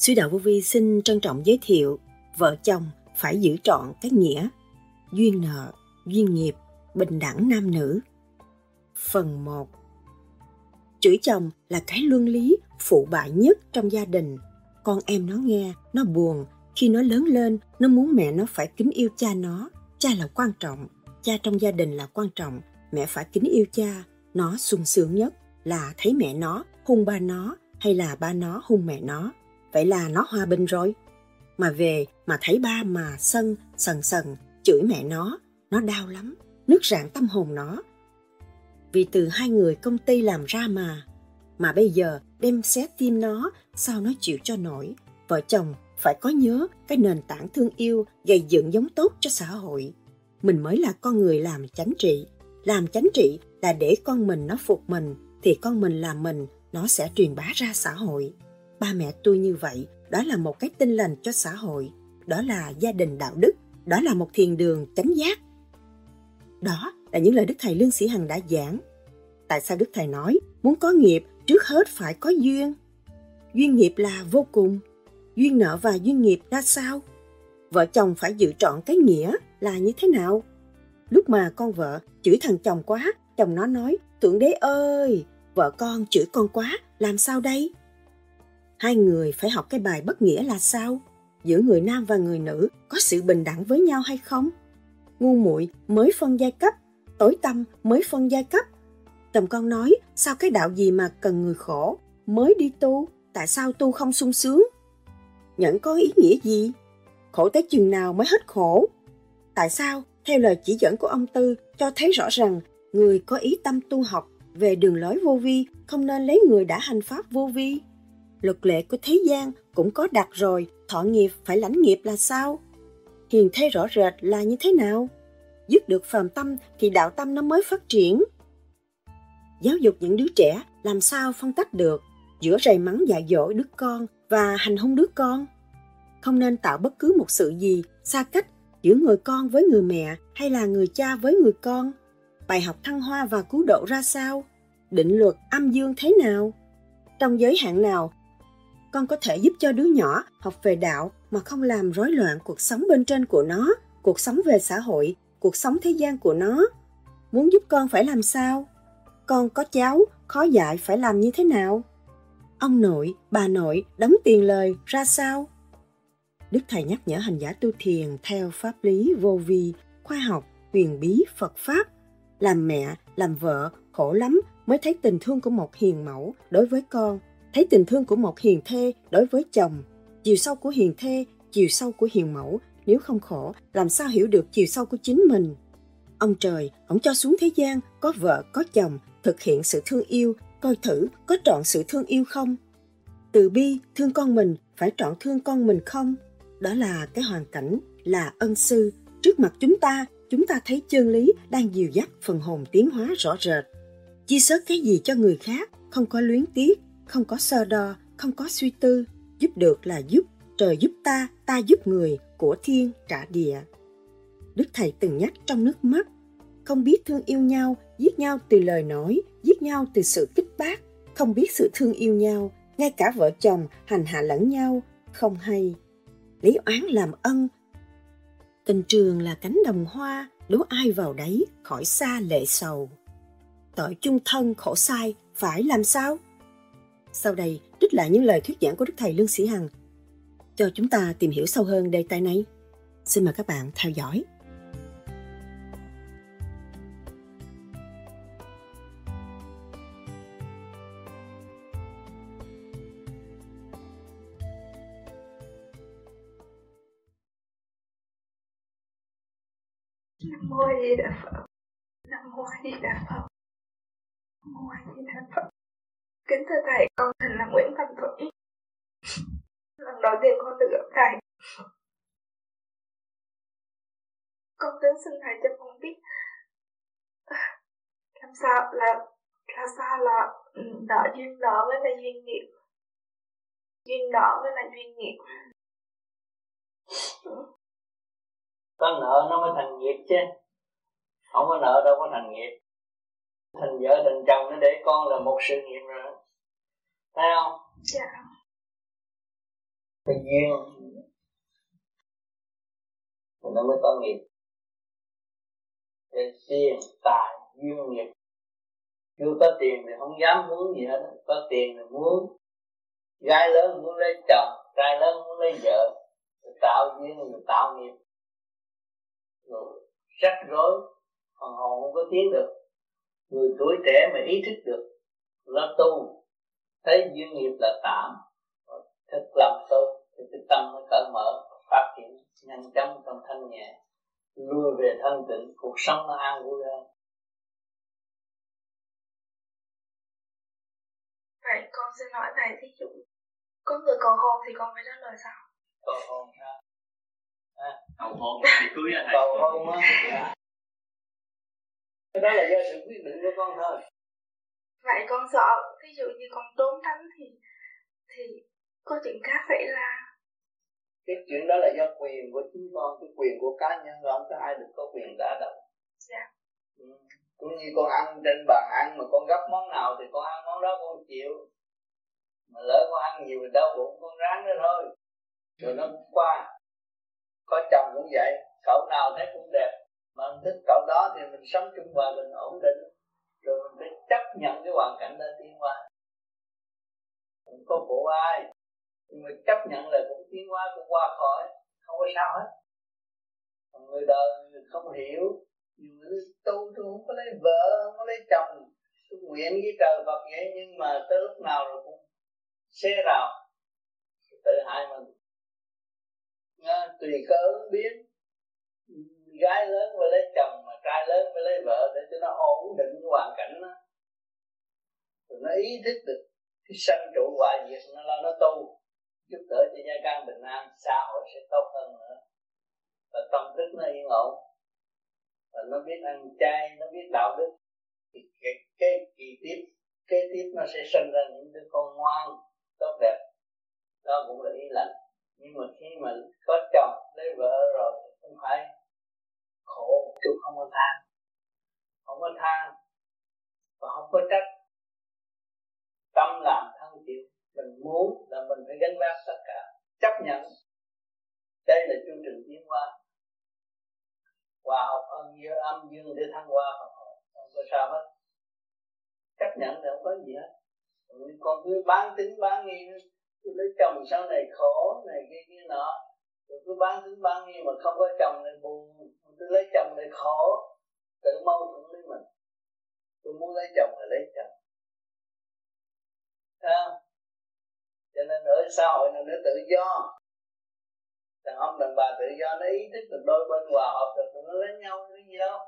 Chữ Đạo Vô Vi xin trân trọng giới thiệu vợ chồng phải giữ trọn cái nghĩa duyên nợ, duyên nghiệp, bình đẳng nam nữ. Phần 1. Chửi chồng là cái luân lý phụ bại nhất trong gia đình. Con em nó nghe, nó buồn. Khi nó lớn lên, nó muốn mẹ nó phải kính yêu cha nó. Cha là quan trọng, cha trong gia đình là quan trọng. Mẹ phải kính yêu cha. Nó sung sướng nhất là thấy mẹ nó hung ba nó, hay là ba nó hung mẹ nó. Vậy là nó hòa bình rồi. Mà về mà thấy ba mà sân chửi mẹ nó đau lắm, nứt rạn tâm hồn nó. Vì từ hai người công ty làm ra mà bây giờ đem xé tim nó, sao nó chịu cho nổi. Vợ chồng phải có nhớ cái nền tảng thương yêu, gây dựng giống tốt cho xã hội. Mình mới là con người làm chánh trị. Làm chánh trị là để con mình nó phục mình, thì con mình làm mình, nó sẽ truyền bá ra xã hội. Ba mẹ tôi như vậy, đó là một cái tinh lành cho xã hội. Đó là gia đình đạo đức, đó là một thiền đường chánh giác. Đó là những lời Đức Thầy Lương Sĩ Hằng đã giảng. Tại sao Đức Thầy nói, muốn có nghiệp, trước hết phải có duyên. Duyên nghiệp là vô cùng. Duyên nợ và duyên nghiệp ra sao? Vợ chồng phải giữ trọn cái nghĩa là như thế nào? Lúc mà con vợ chửi thằng chồng quá, chồng nó nói, Thượng Đế ơi, vợ con chửi con quá, làm sao đây? Hai người phải học cái bài bất nghĩa là sao? Giữa người nam và người nữ có sự bình đẳng với nhau hay không? Ngu muội mới phân giai cấp, tối tâm mới phân giai cấp. Chồng con nói, sao cái đạo gì mà cần người khổ? Mới đi tu, tại sao tu không sung sướng? Nhẫn có ý nghĩa gì? Khổ tới chừng nào mới hết khổ? Tại sao, theo lời chỉ dẫn của ông Tư, cho thấy rõ rằng người có ý tâm tu học về đường lối vô vi không nên lấy người đã hành pháp vô vi. Luật lệ của thế gian cũng có đặt rồi, thọ nghiệp phải lãnh nghiệp là sao? Hiền thế rõ rệt là như thế nào? Dứt được phàm tâm thì đạo tâm nó mới phát triển. Giáo dục những đứa trẻ làm sao phân tách được giữa rầy mắng dạy dỗ đứa con và hành hung đứa con. Không nên tạo bất cứ một sự gì xa cách giữa người con với người mẹ hay là người cha với người con. Bài học thăng hoa và cứu độ ra sao? Định luật âm dương thế nào? Trong giới hạn nào, con có thể giúp cho đứa nhỏ học về đạo mà không làm rối loạn cuộc sống bên trên của nó, cuộc sống về xã hội, cuộc sống thế gian của nó. Muốn giúp con phải làm sao? Con có cháu, khó dạy phải làm như thế nào? Ông nội, bà nội đóng tiền lời ra sao? Đức Thầy nhắc nhở hành giả tu thiền theo pháp lý vô vi, khoa học, huyền bí, Phật Pháp. Làm mẹ, làm vợ, khổ lắm mới thấy tình thương của một hiền mẫu đối với con, thấy tình thương của một hiền thê đối với chồng. Chiều sâu của hiền thê, chiều sâu của hiền mẫu, nếu không khổ, làm sao hiểu được chiều sâu của chính mình? Ông trời, ổng cho xuống thế gian, có vợ, có chồng, thực hiện sự thương yêu, coi thử có trọn sự thương yêu không? Từ bi, thương con mình, phải trọn thương con mình không? Đó là cái hoàn cảnh, là ân sư. Trước mặt chúng ta thấy chân lý đang dìu dắt phần hồn tiến hóa rõ rệt. Chia sớt cái gì cho người khác, không có luyến tiếc, không có so đo, không có suy tư. Giúp được là giúp, trời giúp ta, ta giúp người, của thiên trả địa. Đức Thầy từng nhắc trong nước mắt, không biết thương yêu nhau, giết nhau từ lời nói, giết nhau từ sự kích bác, không biết sự thương yêu nhau, ngay cả vợ chồng hành hạ lẫn nhau, không hay. Lấy oán làm ân, tình trường là cánh đồng hoa, đố ai vào đấy, khỏi xa lệ sầu. Tội chung thân khổ sai, phải làm sao? Sau đây, trích lại những lời thuyết giảng của Đức Thầy Lương Sĩ Hằng cho chúng ta tìm hiểu sâu hơn đề tài này. Xin mời các bạn theo dõi. Nam mô Di Đà Phật. Nam mô Di Đà Phật. Nam mô Di Đà Phật. Kính thưa Thầy, con tên là Nguyễn Văn Thủy. Lần đầu tiên con được gặp Thầy, con đến xin Thầy cho con biết làm sao là nợ duyên nợ với là duyên nghiệp, duyên nợ với là duyên nghiệp. Có nợ nó mới thành nghiệp chứ, không có nợ đâu có thành nghiệp. Thành vợ thành chồng nó để con là một sự nghiệp rồi, thấy không? Dạ. duyên thì nó mới có nghiệp. Để tiền tài duyên nghiệp, chưa có tiền thì không dám muốn gì hết, có tiền thì muốn, gái lớn muốn lấy chồng, trai lớn muốn lấy vợ, rồi tạo duyên rồi tạo nghiệp, rồi rắc rối, phần hồn không có tiến được. Người tuổi trẻ mà ý thức được, nó tu, thấy duyên nghiệp là tạm, thức làm tu, thì cái tâm nó cởi mở, phát triển nhanh chóng trong thanh nhẹ, lui về thân tịnh, cuộc sống nó an vui hơn. Vậy con xin hỏi thầy, thí dụ có người cầu hôn thì con phải trả lời sao? Cầu hôn hả? Cầu hôn thì cưới hả thầy? Cầu hôn á, cái đó là do sự quyết định của con thôi. Vậy con sợ thí dụ như con trốn tránh thì có chuyện khác xảy ra. Cái chuyện đó là do quyền của chúng con, cái quyền của cá nhân, không có ai được có quyền đã động. Dạ. Cũng như con ăn trên bàn ăn mà con gấp món nào thì con ăn món đó con chịu. Mà lỡ con ăn nhiều thì đau bụng con ráng nữa thôi, rồi nó cũng qua. Có chồng cũng vậy, cậu nào thấy cũng đẹp mà mình thích cậu đó thì mình sống chung hòa bình ổn định, rồi mình phải chấp nhận cái hoàn cảnh đó tiến qua. Không có phụ ai, nhưng mà chấp nhận là cũng tiến qua, cũng qua khỏi, không có sao hết. Còn người đời người không hiểu, tôi không có lấy vợ, không có lấy chồng, tôi nguyện với trời Phật vậy, nhưng mà tới lúc nào rồi cũng xé rào, tự hại mình. Tùy cơ ứng biến, gái lớn phải lấy chồng mà trai lớn phải lấy vợ để cho nó ổn định cái hoàn cảnh đó. Rồi nó ý thức được cái sanh trụ hoại diệt, nó lo nó tu, giúp đỡ cho gia căn bình an, xã hội sẽ tốt hơn nữa, và tâm thức nó yên ổn. Và nó biết ăn chay, nó biết đạo đức, thì cái kế tiếp nó sẽ sinh ra những đứa con ngoan, tốt đẹp. Đó cũng là ý lành. Nhưng mà khi mà có chồng, lấy vợ rồi không phải khổ, chứ không có than, và không có trách. Tâm làm thân chịu, mình muốn là mình phải gánh vác tất cả, chấp nhận. Đây là chương trình tiến hóa, hòa học âm dương để thăng hoa Phật hội, không có sao hết. Chấp nhận thì không có gì hết. Còn cứ bán tính bán nghi, tôi lấy chồng sau này khổ này kia nọ, tôi cứ bán tính bán nghi mà không có chồng này buồn, tôi lấy chồng này khổ, tự mâu thuẫn với mình. Tôi muốn lấy chồng là lấy chồng, cho nên ở xã hội này nó tự do. Đàn ông đàn bà tự do, nó ý thức được đôi bên hòa hợp được, nó lấy nhau cái gì đâu,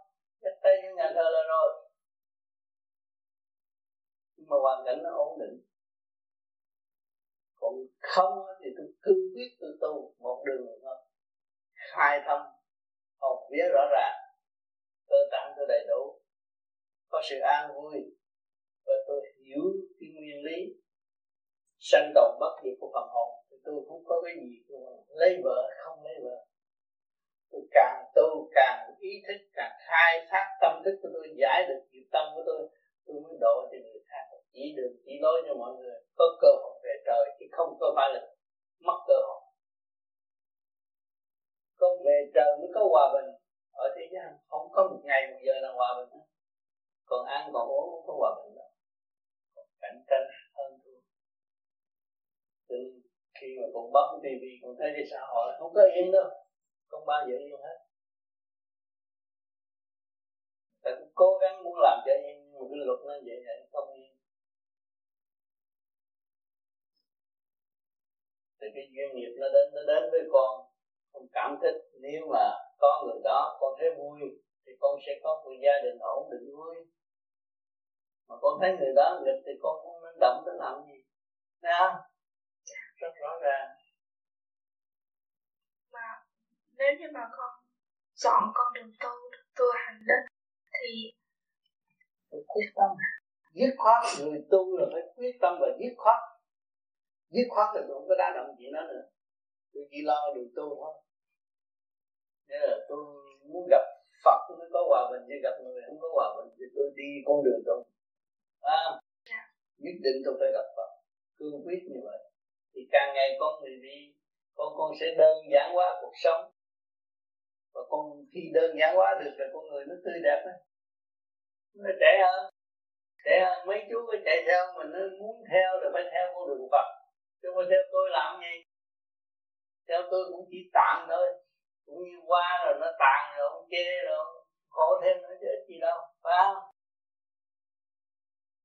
chắc tay những nhà thờ là rồi. Nhưng mà hoàn cảnh nó ổn định. Còn không thì tôi cương quyết tôi tu một đường thôi, khai thông học vía rõ ràng, cơ tạng tôi đầy đủ, có sự an vui, và tôi hiểu cái nguyên lý sanh động bất diệt của phần hồn. Tôi cũng có cái gì tôi lấy vợ không lấy vợ, tôi càng tu càng ý thức, càng khai thác tâm thức của tôi, giải được nghiệp tâm của tôi mới độ cho người khác, chỉ đường chỉ lối cho mọi người có cơ hội về trời, chứ không có phải là mất cơ hội. Có về trời mới có hòa bình ở thế gian, không có một ngày một giờ là hòa bình nữa. Còn ăn còn uống cũng có hòa bình nữa, còn cạnh tranh hơn thôi. Khi mà con bấm TV con thấy cái xã hội không có yên đâu, không bao giờ yên hết. Ta cũng cố gắng muốn làm cho yên, nhưng mà cái luật nó vậy vậy không yên. Thì cái duyên nghiệp nó đến với con cảm thích. Nếu mà có người đó con thấy vui thì con sẽ có một gia đình ổn định vui. Mà con thấy người đó nghịch thì con cũng nên động tới làm gì nào. Rất rõ ràng. Mà nếu như mà con chọn con đường tu hành đó thì quyết tâm, dứt khoát. Người tu là phải quyết tâm và dứt khoát. Dứt khoát thì cũng không có đá động gì nó nữa, tôi chỉ lo đường tu thôi. Nên là tôi muốn gặp Phật mới có hòa bình, chứ gặp người không có hòa bình thì tôi đi con đường tu. Nhất định tôi phải gặp Phật, cương quyết như vậy. Thì càng ngày con người đi, con sẽ đơn giản hóa cuộc sống. Và con khi đơn giản hóa được là con người nó tươi đẹp đó. Nó trẻ hơn mấy chú mới chạy theo mình, nó muốn theo là phải theo con đường Phật, chứ mà theo tôi làm gì? Theo tôi cũng chỉ tạm thôi, cũng như qua rồi nó tàn rồi, không chê rồi, khổ thêm nữa chứ ít gì đâu, phải không?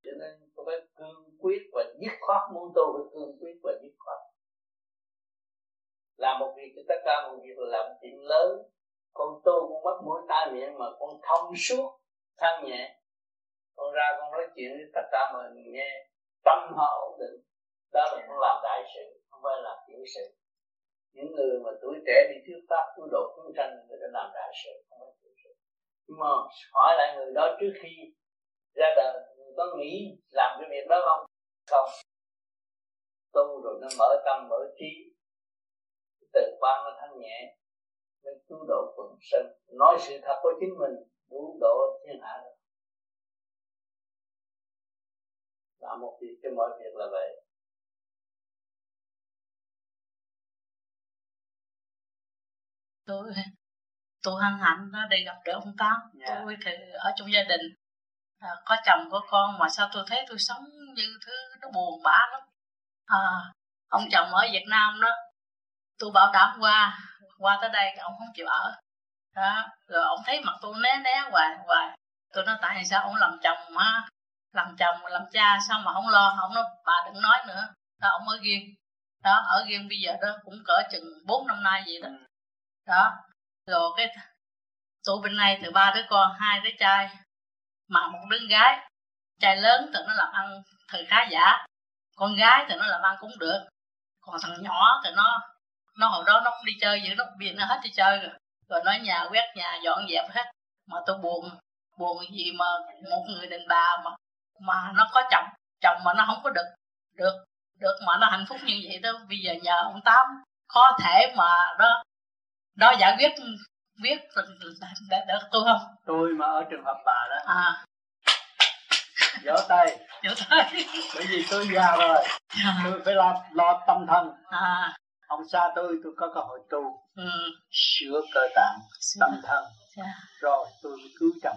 Cho nên tôi phải cương quyết và dứt khoát, muốn tu phải cương quyết và dứt khoát. Làm một việc thì tất cả một việc là làm chuyện lớn. Con tu con mất mũi tai miệng mà con thông suốt, thanh nhẹ. Con ra con nói chuyện với tất cả mọi người nghe, tâm họ ổn định. Đó là con làm đại sự, không phải làm tiểu sự. Những người mà tuổi trẻ đi thuyết pháp tu độ chúng sanh, người ta làm đại sự, không phải tiểu sự. Nhưng mà hỏi lại người đó trước khi ra đời, người có nghĩ làm cái việc đó không? Không. Tu rồi nó mở tâm, mở trí, từ quan nó thanh nhẹ, mới cứu độ quần sinh, nói sự thật của chính mình, cứu độ thiên hạ được. Làm một việc cho mọi việc là vậy. Tôi hân hạnh đó đi gặp được ông Tám. Yeah. Tôi thì ở trong gia đình có chồng có con mà sao tôi thấy tôi sống như thứ nó buồn bã lắm. Ông chồng ở Việt Nam đó, tôi bảo đảm qua tới đây ông không chịu ở đó. Rồi ông thấy mặt tôi né hoài. Tôi nói tại sao ông làm chồng mà làm cha sao mà không lo? Ông nói bà đừng nói nữa đó, ông ở riêng đó, bây giờ đó cũng cỡ chừng 4 năm nay vậy đó. Đó rồi cái tụi bên này từ 3 đứa con, 2 đứa trai mà 1 đứa gái. Trai lớn thì nó làm ăn thời khá giả, con gái thì nó làm ăn cũng được, còn thằng nhỏ thì nó hồi đó nó không đi chơi vậy, nó bị nó hết đi chơi rồi nó nhà quét nhà dọn dẹp hết. Mà tôi buồn gì mà một người đàn bà mà nó có chồng mà nó không có được mà nó hạnh phúc như vậy đó. Bây giờ nhờ ông Tám có thể mà đó giải quyết được tôi không? Tôi mà ở trường hợp bà đó vỗ tay bởi vì tôi già rồi, tôi phải lo tâm thân. Ông xa tôi có cơ hội tu, sửa cơ tạng, tâm thân, rồi tôi mới cứu chồng.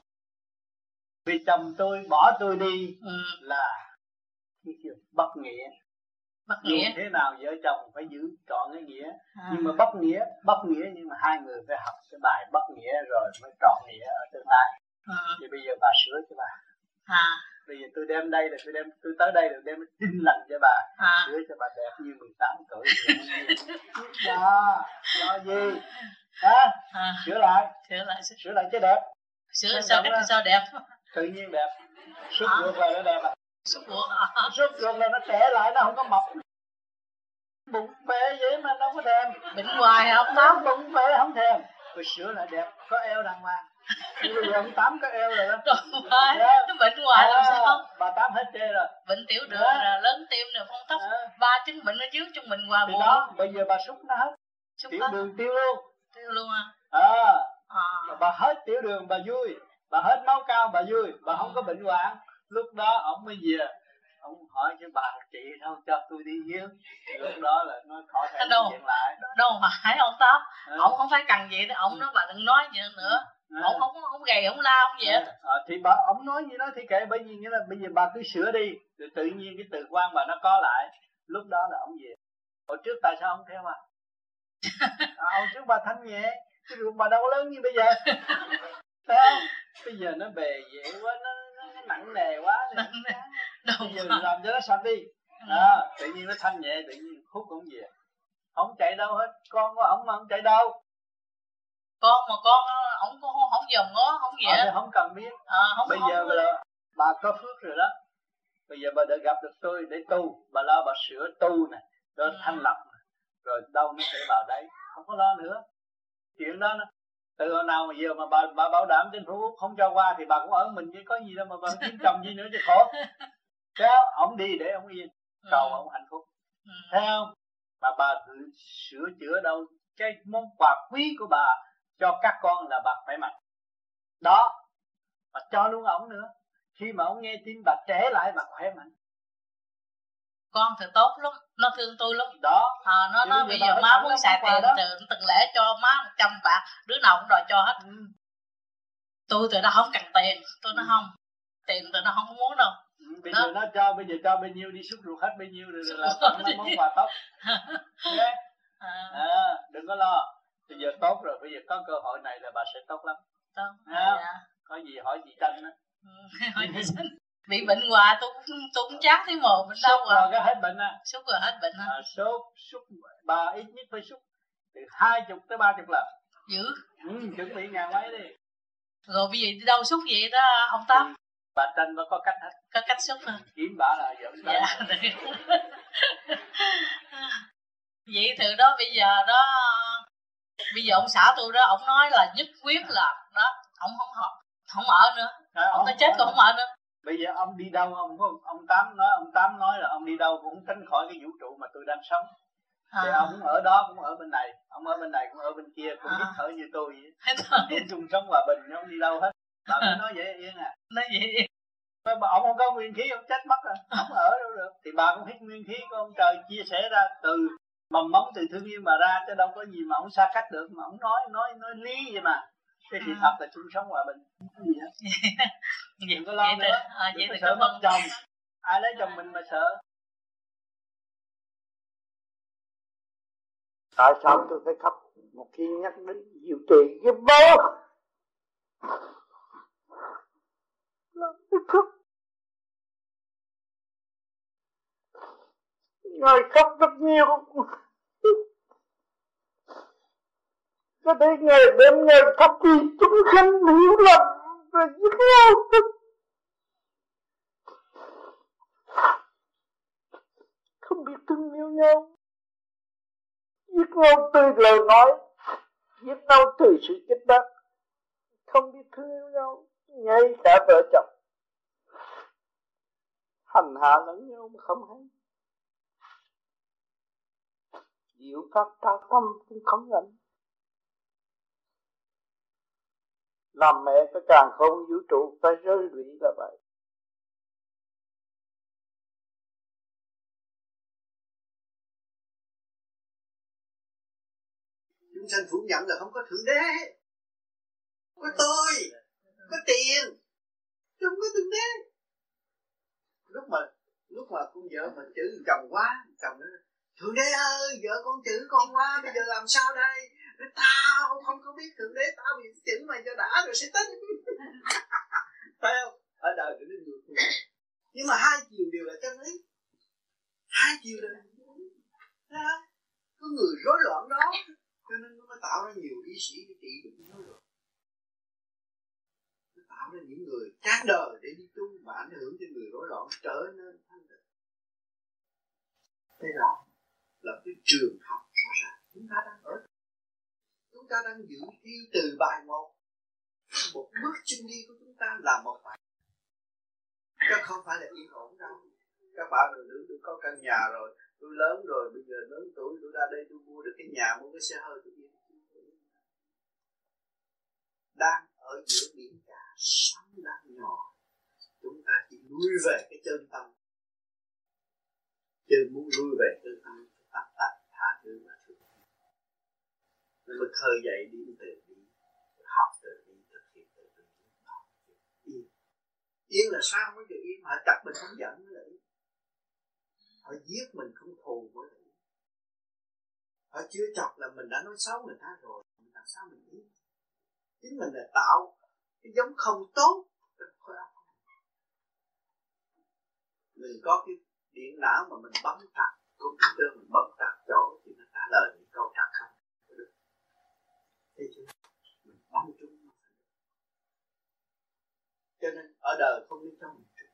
Vì chồng tôi bỏ tôi đi là cái chuyện bất nghĩa. Dù thế nào vợ chồng phải giữ trọn cái nghĩa, nhưng mà bất nghĩa nhưng mà hai người phải học cái bài bất nghĩa rồi mới trọn nghĩa ở tương lai. Thì bây giờ bà sửa cho bà. Bây giờ tôi đem đây là tôi tới đây là đem tin lành cho bà, sửa cho bà đẹp như 18 tuổi. Lo gì? Sửa lại cho đẹp. Sửa sao cái sao đẹp? Tự nhiên đẹp. Suốt ruột rồi nó đẹp. Suốt ruột là nó trẻ lại, nó không có mập. Bụng phệ vậy mà nó có thèm. Bệnh hoài không Tám, bụng phệ không thèm. Rồi sửa lại đẹp, có eo đàng hoàng. Nhưng bây giờ ông Tám có eo rồi đó. Nó bệnh hoài làm sao không? Bà Tám hết trê rồi. Bệnh tiểu đường rồi, lớn tim rồi, phong tóc. 3 chứng bệnh nó chiếu trong mình hoài buồn. Thì đó, bây giờ bà xúc nó hết. Tiểu đường tiêu luôn. Tiêu luôn à? Bà hết tiểu đường bà vui, bà hết máu cao bà vui, bà không có bệnh hoạn. Lúc đó ông mới về, ông hỏi cho bà chị thôi cho tôi đi giếng. Lúc đó là nó khỏi thể hiện lại. Đâu mà hãy ông Tám, ông không phải cần vậy đó, ông nói bà đừng nói gì nữa. Ông không gầy, không la, không gì hết. Thì bà ông nói như đó thì kệ, bởi vì nghĩa là bây giờ bà cứ sửa đi, rồi tự nhiên cái từ quan bà nó có lại. Lúc đó là ông về. Hồi trước tại sao ông theo mà? Hồi trước bà thanh nhẹ, chứ ruột bà đâu có lớn như bây giờ. Thấy không? Bây giờ nó bề dễ quá, nó nặng nề quá. Bây giờ làm cho nó sạch đi. Tự nhiên nó thanh nhẹ, tự nhiên hút ông về. Không chạy đâu hết, con của ông mà không chạy đâu. Con mà con ổng cũng không dòm ngó không gì hết. Không cần biết. Bây giờ là bà có phước rồi đó. Bây giờ bà đã gặp được tôi để tu, bà lo bà sửa tu nè, rồi thanh lập này. Rồi đâu nó sẽ vào đấy, không có lo nữa. Chuyện đó từ hồi nào mà giờ mà bà bảo đảm trên Facebook không cho qua thì bà cũng ở mình chứ có gì đâu mà bà kiếm chồng gì nữa chứ khổ. Thấy không? Ổng đi để ổng yên, cầu ổng hạnh phúc. Thấy không? Bà sửa chữa đâu cái món quà quý của bà cho các con là bà phải mặc đó, bà cho luôn ổng nữa. Khi mà ổng nghe tin bà trẻ lại, bà khỏe mạnh, con thì tốt lắm, nó thương tôi lắm đó. Nó bây giờ má muốn xài tiền từ từng lễ cho má 100 bạc, đứa nào cũng đòi cho hết. Tôi từ đó không cần tiền, tôi nó không tiền từ nó không muốn đâu. Bây giờ nó cho, bây giờ cho bao nhiêu đi, xúc ruột hết bao nhiêu rồi là món quà tốt. Đừng có lo, bây giờ tốt rồi, bây giờ có cơ hội này là bà sẽ tốt lắm. Có gì hỏi chị Tranh á. Bị bệnh hoài tôi cũng chán thấy mồ bệnh đau rồi. Sốt rồi hết bệnh á. Sốt rồi hết bệnh á. Sốt bà ít nhất phải sốt từ 20 tới 30 lần. Dữ. Chuẩn bị ngàn máy đi. Rồi bây giờ đi đâu sốt vậy đó ông Tám? Bà Tranh vẫn có cách hết. Có cách sốt hả? Kiếm bà là giỡn. Dạ. Vậy từ đó bây giờ ông xã tôi đó, ông nói là nhất quyết là đó, ông không ở nữa. Ông tới chết cũng không ở nữa. Bây giờ ông đi đâu ông Tám nói là ông đi đâu cũng tránh khỏi cái vũ trụ mà tôi đang sống. Thì ông ở đó cũng ở bên này, ông ở bên này cũng ở bên kia, cũng hít thở như tôi vậy. Cũng chung sống hòa bình, ông đi đâu hết. Bà mới nói vậy Yên à. Nói vậy. Mà ông không có nguyên khí, ông chết mất rồi, không ở đâu được. Thì bà cũng hít nguyên khí của ông trời chia sẻ ra từ mầm móng, từ thương yêu mà ra, chứ đâu có gì mà ông xa cách được, mà ông nói lý vậy mà. Cái gì thật là chung sống hòa bình. Đừng có lo nữa. Đừng có sợ mất chồng. Ai lấy chồng mình mà sợ. Tại sao tôi phải khóc một khi nhắc đến Diêu Trì Kim Mẫu? Tôi khóc. Ngài khóc rất nhiều. Có thể ngày đêm ngày khóc thì chúng khanh hiểu lầm rồi giết nhau. Không biết thương yêu nhau. Giết nhau từ lời nói, giết nhau từ sự kết đắc. Không biết thương yêu nhau, ngay cả vợ chồng. Hành hạ lẫn nhau mà không hay. Diệu pháp ta tâm cũng không nhận. Làm mẹ cái càng không vũ trụ phải rơi lụy là vậy. Chúng sanh phủ nhận là không có thượng đế, có tôi, có tiền, không có thượng đế. Lúc mà con vợ mình chữ chồng quá, chồng nó thượng đế ơi, vợ con chữ con quá, bây giờ làm sao đây? Tao không có biết thượng đế, tao bị chỉnh mày cho đã rồi sẽ tính. Phải không? Ở đời thì nó ngược. Nhưng mà hai chiều đều là chân lý. Hai chiều đều là chân lý. Có người rối loạn đó, cho nên nó tạo ra nhiều y sĩ để trị bệnh rối loạn. Nó tạo ra những người chán đời để đi tu mà ảnh hưởng cho người rối loạn trở nên thanh tịnh. Đây là cái trường học rõ ràng chúng ta đang ở. Chúng ta đang dự thi từ bài 1. Một bước chân đi của chúng ta là một bài. Các không phải là yên ổn đâu. Các bạn rồi tôi có căn nhà rồi, tôi lớn rồi, bây giờ lớn tuổi tôi ra đây tôi mua được cái nhà, mua cái xe hơi tôi yên. Đang ở giữa biển cả, sóng đang nhỏ. Chúng ta chỉ lui về cái chân tâm. Chứ muốn lui về chân tâm, tha thứ mà. Nó khơi dậy đi từ bi, học từ bi, thực hiện từ bi, học từ bi. Yên là sao mới được yên? Họ chặt mình không giận mới được. Họ giết mình không thù mới được. Họ chưa chọc là mình đã nói xấu người ta rồi, mình làm sao mình yên? Chính mình là tạo cái giống không tốt. Mình có cái điện não mà mình bấm tạc, computer mình bấm tạc chỗ thì nó trả lời những câu tạc không. Mình bấm trúng. Cho nên ở đời không nên cho mình trúng.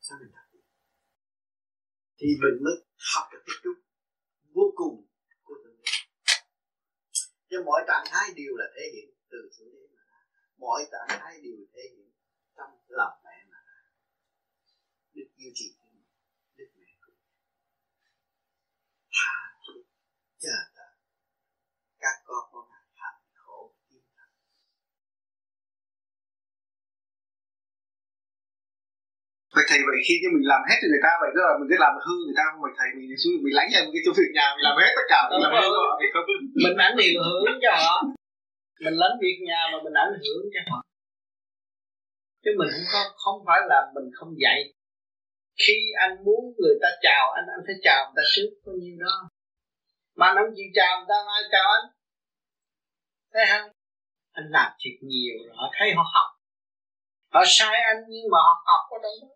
Sao mình thật? Thì mình mới học được cái trúng vô cùng của thượng đế. Cho mọi trạng thái đều là thể hiện từ thượng đế mà ra. Mọi trạng thái đều thể hiện trong lòng mẹ mà ra. Đức Diêu Trì Kim Mẫu, Đức Mẹ Cũng tha thiết chờ đợi các con có ngàn hạnh khổ kiên thành. Bác thầy vậy khi như mình làm hết cho người ta vậy, tức là mình cứ làm hư người ta không? Vậy thầy mình xuống mình lánh em cái chỗ việc nhà mình làm hết tất cả mình làm hư họ thì không, mình ảnh điều hưởng cho họ, mình lánh việc nhà mà mình ảnh hưởng cho họ, chứ mình không phải là mình không dạy. Khi anh muốn người ta chào anh phải chào người ta trước bao nhiêu đó, mà anh không chịu chào người ta ai chào anh, thấy không? Anh làm thiệt nhiều rồi họ thấy họ học. Họ sai anh nhưng mà họ học có đâu đó.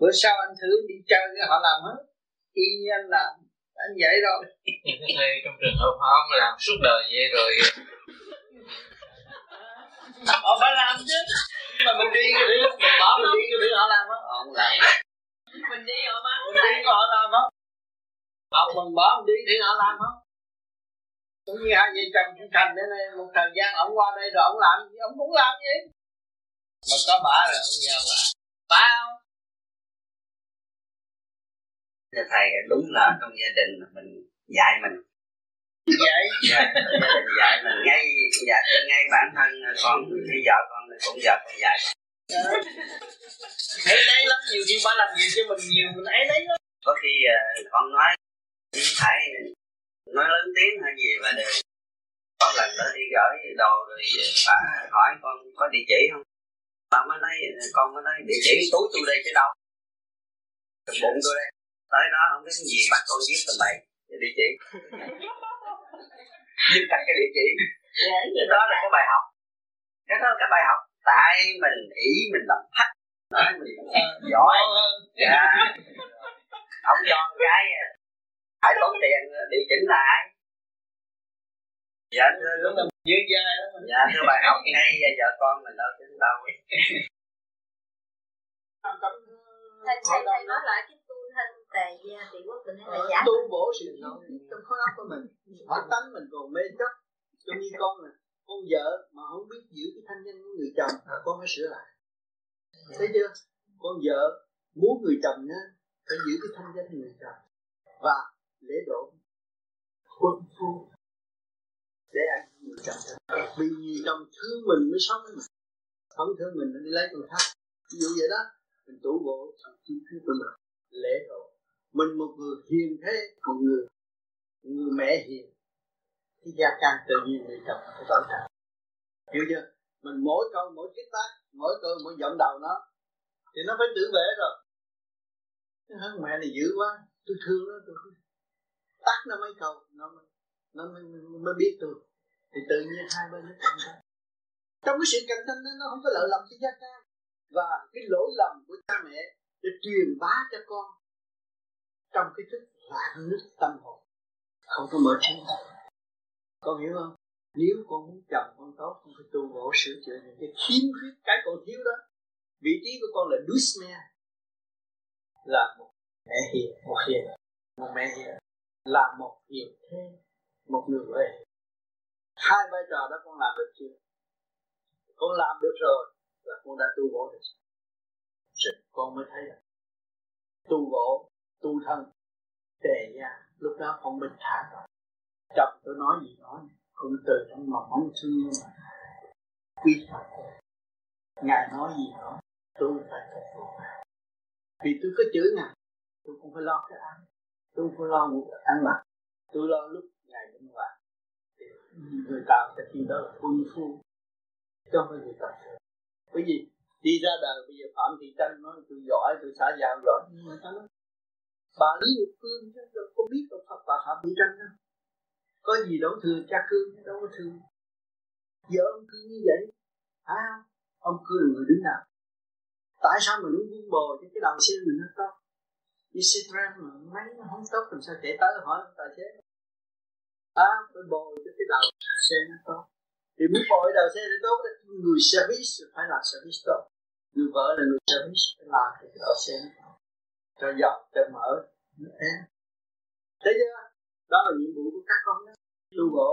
Bữa sau anh thử đi chơi họ làm hết. Y như anh làm, anh vậy rồi. Những cái thầy trong trường hợp họ không làm suốt đời vậy rồi. Họ phải làm chứ. Mà mình đi cái thứ, mình bỏ mình đi cái thứ họ làm hết. Họ không làm. Mình đi họ mà. Mình đi họ làm hết. Học mình bỏ mình đi thì họ làm hết. Cũng như hai vợ chồng trưởng thành đến đây một thời gian ổng qua đây rồi ổng làm gì, ổng cũng làm gì. Mà có bả rồi ổng nhờ bả. Bả không? Thưa thầy, đúng là trong gia đình mình dạy mình. Dạy? Dạ, gia đình dạy mình ngay bản thân con, bây giờ con cũng giờ con dạy. Ấy đấy lắm, nhiều khi bả làm gì cho mình nhiều, mình ấy đấy lắm. Có khi con nói, phải nói lớn tiếng hay gì mà đều có lần đó đi gửi đồ rồi bà hỏi con có địa chỉ không, bà mới nói con mới nói địa chỉ túi tôi đây chứ đâu, cái bụng tôi đây, tới đó không biết gì bắt con viết tầm bậy địa chỉ, viết tắt cái địa chỉ, cái đó là cái bài học, cái đó là cái bài học, tại mình ý mình làm thách, nói mình giỏi, dạ, ông cho cái phải tốn tiền điều chỉnh lại. Dạ thưa đúng là dưới dây đó. Dạ thưa bài học ngay giờ con mình đâu tính đâu. Thầy nói lại cái tu thân tề gia tỷ quốc mình hay là giả tu bổ sự nổi trong khối óc của mình, bản tánh mình còn mê chấp. Trong như con nè, con vợ mà không biết giữ cái thanh danh của người chồng, con phải sửa lại. Thấy chưa? Con vợ muốn người chồng á phải giữ cái thanh danh người chồng và lễ độ quân phu để anh người chồng, vì người chồng thương mình mới sống với mình, không thương mình nó đi lấy người khác, ví dụ vậy đó. Mình tu bổ sự chi thức của mình, lễ độ mình, một người hiền thế, còn người mẹ hiền thì gia càng tự nhiên người chồng sẽ bảo trợ, hiểu chưa? Mình mỗi câu mỗi kích tác, mỗi câu mỗi giọng đầu nó thì nó phải tự vệ rồi. Hả, mẹ này dữ quá, tôi thương nó, tôi tắt nó mấy câu nó mới biết tôi, thì tự nhiên hai bên nó cạnh tranh. Trong cái sự cạnh tranh đó, nó không có lợi lầm cho gia ca, và cái lỗi lầm của cha mẹ để truyền bá cho con trong cái thức loạn nứt tâm hồn, không có mở trí. Con hiểu không? Nếu con muốn chồng con tốt, con phải tu bổ sửa chữa những cái khiếm khuyết, cái còn thiếu đó. Vị trí của con là Dusme, là một mẹ hiền, một mẹ hiền là một hiền thế, một người vậy. Hai vai trò đó con làm được chưa? Con làm được rồi là con đã tu bổ được. Con mới thấy là tu bổ, tu thân, tề gia, lúc đó con bình thản rồi. Chồng tôi nói gì nói, con từ trong lòng mong thương mà quy phật. Ngài nói gì nói, tôi phải phục vụ. Vì tôi có chữ Ngài, tôi không phải lo cái ăn, tôi không lo ăn mặc, tôi lo lúc Ngài bên ngoài. Người tạo cái gì đó là quân phu, chứ không phải người tập. Bởi vì đi ra đời bây giờ Phạm Thị Tranh nói tôi giỏi, tôi xã giao giỏi, nhưng mà ta nói Bà Lý Ngọc Cương đâu có biết đâu, bà Phạm Thị Tranh đâu có gì đâu thừa cha Cương, đâu có thừa vợ ông Cương như vậy, phải không? Ông Cương là người đứng nào? Tại sao mình muốn vun bồi cho cái đầu xe mình nó tốt? Như xe tram mà máy nó không tốt làm sao chạy tới, hỏi tài xế. Phải bồi cho cái đầu xe nó tốt. Thì muốn bồi đầu xe nó tốt, người service phải làm service tốt. Người vợ là người service phải làm cái đầu xe nó tốt. Cho dọc, cho mở, nó êm. Thấy chưa? Đó là nhiệm vụ của các con đó. Lưu bổ,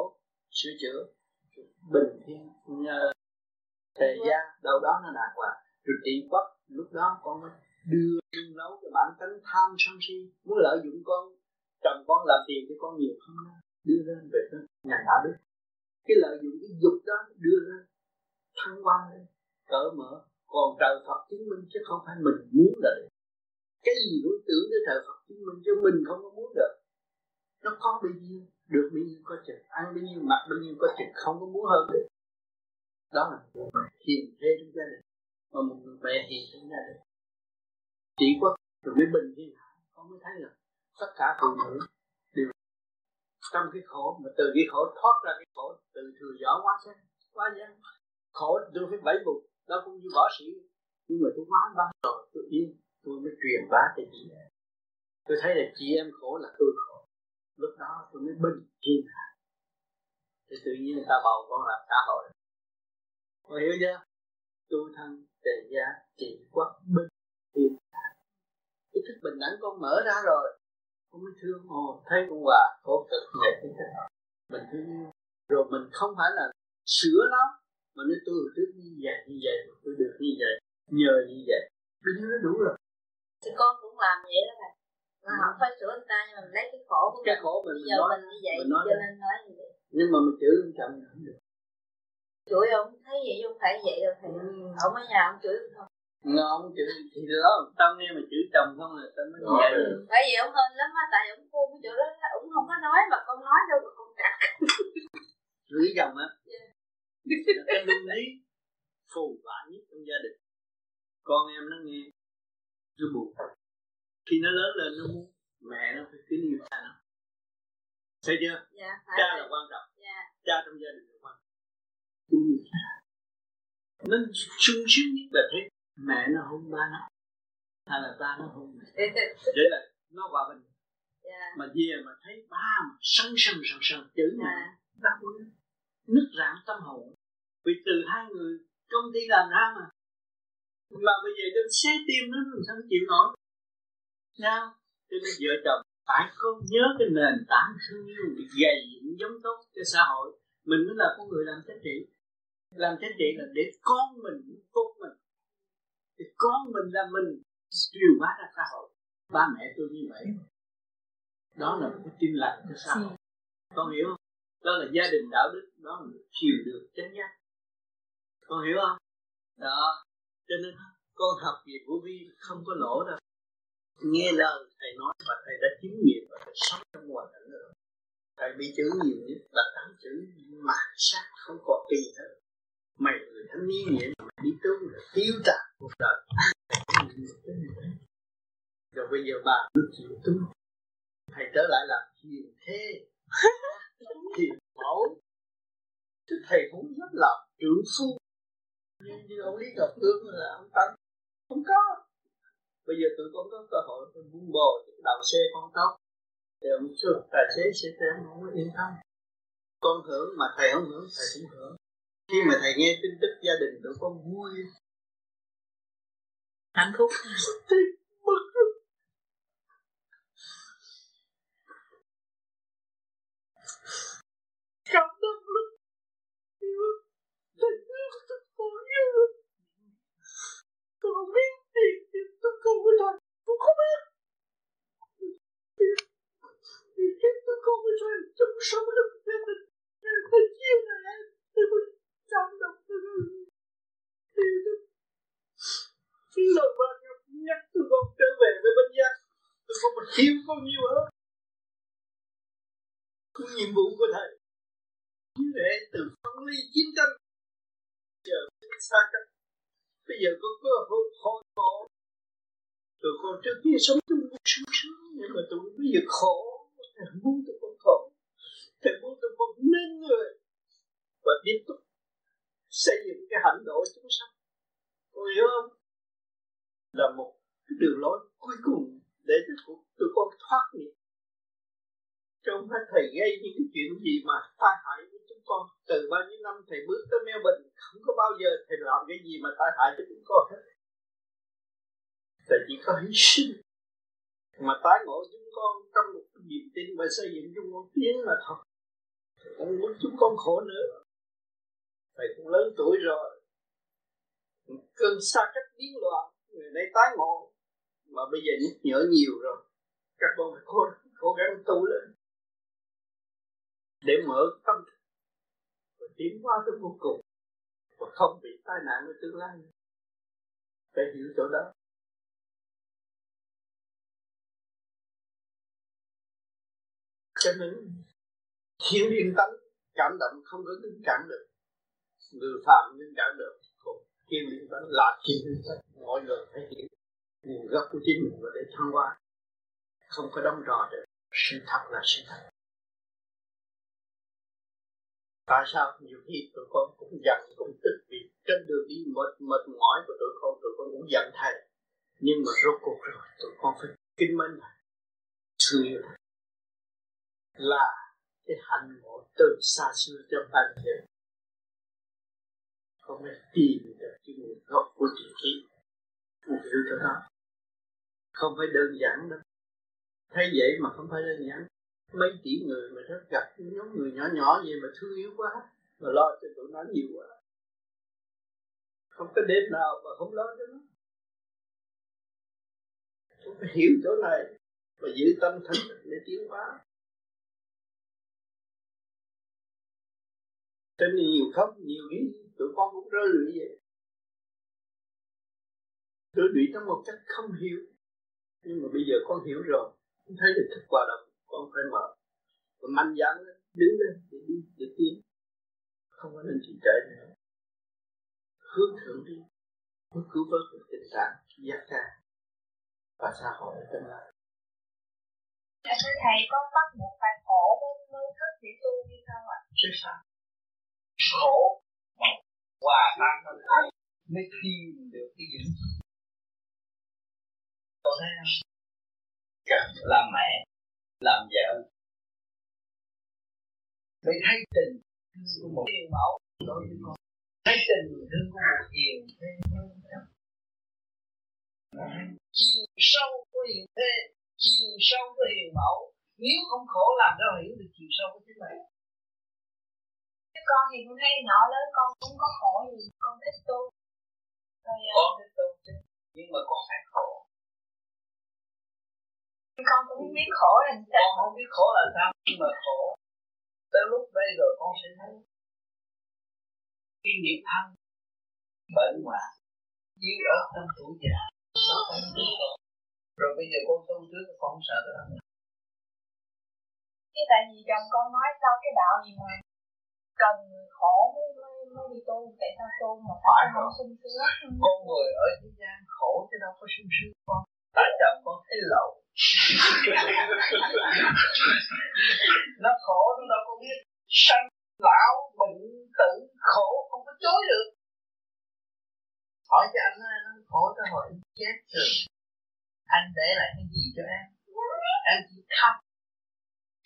sửa chữa, bình thiên, thời gian, đâu đó nó đạt qua. Rồi trị quốc, lúc đó con mới đưa nung nấu cái bản tánh tham sân si, muốn lợi dụng con, chồng con làm tiền cho con nhiều không đó, đưa lên về đó, nhà đạo đức. Cái lợi dụng cái dục đó đưa lên, thăng quan lên, cởi mở, còn trời Phật chứng minh chứ không phải mình muốn là được. Cái gì cũng tưởng tới thờ Phật chứng minh, cho mình không có muốn được. Nó có bao nhiêu, được bao nhiêu có chừng, ăn bao nhiêu, mặc bao nhiêu có chừng, không có muốn hơn được. Đó là một người hiền thế trong gia đình, mà một người mẹ hiền trong gia đình. Chỉ có rồi mới bình như nào, con mới thấy là tất cả phụ nữ đều trong cái khổ, mà từ cái khổ thoát ra cái khổ, từ thừa giỏ quá gian, khổ tôi phải bảy bục, đó cũng như võ sĩ. Nhưng mà tôi quá băng rồi, tôi yên, tôi mới truyền bá cho chị em. Tôi thấy là chị em khổ là tôi khổ. Lúc đó tôi mới bình yên hạ. Thì tự nhiên người ta bầu con làm xã hội. Con hiểu chưa? Tu thân, tề gia, trị quốc, bình yên hạ. Cái thức bình đẳng con mở ra rồi, con mới thương hồ, thấy con hòa, khổ cực nhẹ cái thức. Mình thương yêu, rồi mình không phải là sửa nó, mà nếu tôi được như vậy, tôi được như vậy, nhờ như vậy, bây giờ nó đủ rồi. Thì con cũng làm vậy đó thầy, mà không phải sửa người ta, nhưng mà mình lấy cái khổ của cái khổ mình bây giờ nói, mình như vậy, mình cho nên nói như vậy. Nhưng mà mình chửi ông chậm không được. Chửi ông thấy vậy không phải vậy đâu thầy, ông ở nhà ông chửi không? Ông chửi thì đó, tao nghe mà chửi chồng không là tao mới như vậy. Bởi vì ông hên lắm á, tại ông khôn cái chỗ đó, ông không có nói mà con nói đâu mà con cặt. Chửi chồng á. Là cái luân lý phù vạn nhất trong gia đình. Con em nó nghe nó buồn, khi nó lớn lên nó muốn mẹ nó phải kính yêu cha nó, thấy chưa? Dạ, cha là quan trọng. Dạ. Cha trong gia đình là quan trọng, kính yêu cha nó sung sướng nhất là thế. Mẹ nó hôn ba nó hay là ba nó hôn mẹ để là nó hòa bình. Dạ. Mà về mà thấy ba mà sân chữ mẹ nó nứt rạn tâm hồn, vì từ hai người công ty làm ra mà bây giờ đem xé tim nó làm sao nó chịu nổi. Sao? Cho nên vợ chồng phải không nhớ cái nền tảng thương yêu bị gầy dựng giống tốt cho xã hội, mình mới là con người làm chính trị. Làm chính trị là để con mình tốt mình, để con mình là mình truyền bá ra xã hội. Ba mẹ tôi như vậy, đó là một cái tin lành cho xã hội. Con hiểu không? Đó là gia đình đạo đức, đó là chiều được chánh giác. Con hiểu không? Đó, cho nên con học việc của Vi không có lỗ đâu. Nghe lời thầy nói và thầy đã chứng nghiệm và thầy sống trong hoàn cảnh nữa. Thầy bị chữ nhiều nhất là tám chữ mạt sát, không còn kỳ hết. Mày người thánh lý nghĩa, mày đi tu là tiêu tạc cuộc đời. Rồi bây giờ bà mới chịu tu. Thầy trở lại làm hiền thế. Thiền mẫu. Chứ thầy cũng rất là trưởng phu. Như ông Lý Ngọc Cương là ông Tân. Không có. Bây giờ tụi con có cơ hội buông bồi đầu xe con tóc. Thì ông sửa tài xế sẽ tém không có yên tâm. Con hưởng mà thầy không hưởng, thầy cũng hưởng. Khi mà thầy nghe tin tức gia đình tụi con vui, hạnh phúc. Thầy bực. Cảm động lắm. Thầy biết tôi khổ như lắm. Tôi không biết tiền thì tôi cầu với thầy. Tôi không biết. Vì khi tôi cầu với thầy, tôi cũng sống được gia đình. Nên thầy chia này em. Tôi cũng cảm động tôi rồi. Thì đó. Khi lời bà nhắc tôi còn trở về với bên gia. Tôi còn một thiếu bao nhiêu hết. Cũng nhiệm vụ của thầy. Như thế từ phân ly chiến tranh giờ xa cách. Bây giờ có cơ hội khổ khổ. Tụi con trước kia sống chung vui sướng sướng, nhưng mà tụi bây giờ khổ. Thầy muốn tụi con khổ. Thầy muốn tụi con nên người và tiếp tục xây dựng cái hạnh độ chúng sanh. Con hiểu không? Là một cái đường lối cuối cùng để cho tụi con thoát nghiệp. Trong các thầy gây những cái chuyện gì mà tai hại với chúng con. Từ bao nhiêu năm thầy bước tới Melbourne, không có bao giờ thầy làm cái gì mà tai hại cho chúng con hết. Thầy chỉ có hy sinh mà tái ngộ chúng con trong một niềm tin và xây dựng chúng con tiến là thật. Thầy không muốn chúng con khổ nữa. Thầy cũng lớn tuổi rồi, cơn xa cách biến loạn, người nay tái ngộ. Mà bây giờ nhắc nhở nhiều rồi, các con phải cố gắng tu lên để mở tâm thức và tiến qua tới vô cùng và không bị tai nạn ở tương lai. Phải hiểu chỗ đó. cho nên khiến yên tánh cảm động không có tính cản được, người phàm nên cản được, khiến yên tánh là khiến yên tánh. Mọi người phải hiểu nguồn gốc của chính mình và để thăng hoa, không có đóng trò được. Sự thật là sự thật. Tại sao nhiều khi tụi con cũng giận cũng tức vì trên đường đi mệt mỏi của tụi con cũng giận thầy, nhưng mà rốt cuộc rồi tụi con phải kính mến thầy, thương yêu thầy, là cái hạnh ngộ từ xa xưa trong ban giờ. Con mới tìm được cái nguồn gốc của trí khí, một điều cho nó không phải đơn giản đâu. Thấy vậy mà không phải đơn giản, mấy tỷ người mà rất gặp nhóm người nhỏ vậy mà thương yêu quá, mà lo cho tụi nó nhiều quá, không có đêm nào mà không lo cho nó. Chúng phải hiểu chỗ này và giữ tâm thanh tịnh để tiến hóa. Cho nên nhiều khóc nhiều ý, tụi con cũng rơi lụy vậy, rơi lụy trong một cách không hiểu. Nhưng mà bây giờ con hiểu rồi, con thấy được thức quả động, con phải mở và mạnh dạn đứng lên để đi, để tiến, không có nên trì trệ nữa. Hướng thượng đi mới cứu vớt được tình trạng gia ca và xã hội tương lai. Dạ thưa thầy, con bắt buộc phải khổ mới thức để tu như sao ạ? Chứ sao? Khổ hòa tan thân ái mới tìm được cái gì? Con thấy không? Cần làm mẹ, làm vợ mới thấy tình thương của một người mẫu đối với con, thấy tình thương của một hiền thế, chiều sâu của hiền thế, chiều sâu của hiền mẫu. Nếu không khổ làm đâu hiểu được chiều sâu của chính mình. Cái con thì con thấy nhỏ lớn con cũng có khổ gì, con thích tu rồi, con thích tu chứ, nhưng mà con phải khổ. Con cũng biết khổ là sao? Con không biết khổ là sao, nhưng mà khổ tới lúc đây rồi con sẽ thấy cái nghiệp thân bệnh hoạn dưới ở trong tuổi già. Rồi bây giờ con tu trước con không sợ nữa. Chứ tại vì chồng con nói sao cái đạo gì mà cần khổ mới đi tu, tại sao tu mà khổ không sung sướng? Con người ở thế gian khổ chứ đâu có sung sướng con. Tại chồng con thấy lậu. Nó khổ nó đâu có biết, sanh lão bệnh tử khổ không có chối được. Hỏi cho anh ấy, nó khổ cho hỏi chết rồi, anh để lại cái gì cho em? Em chỉ khóc,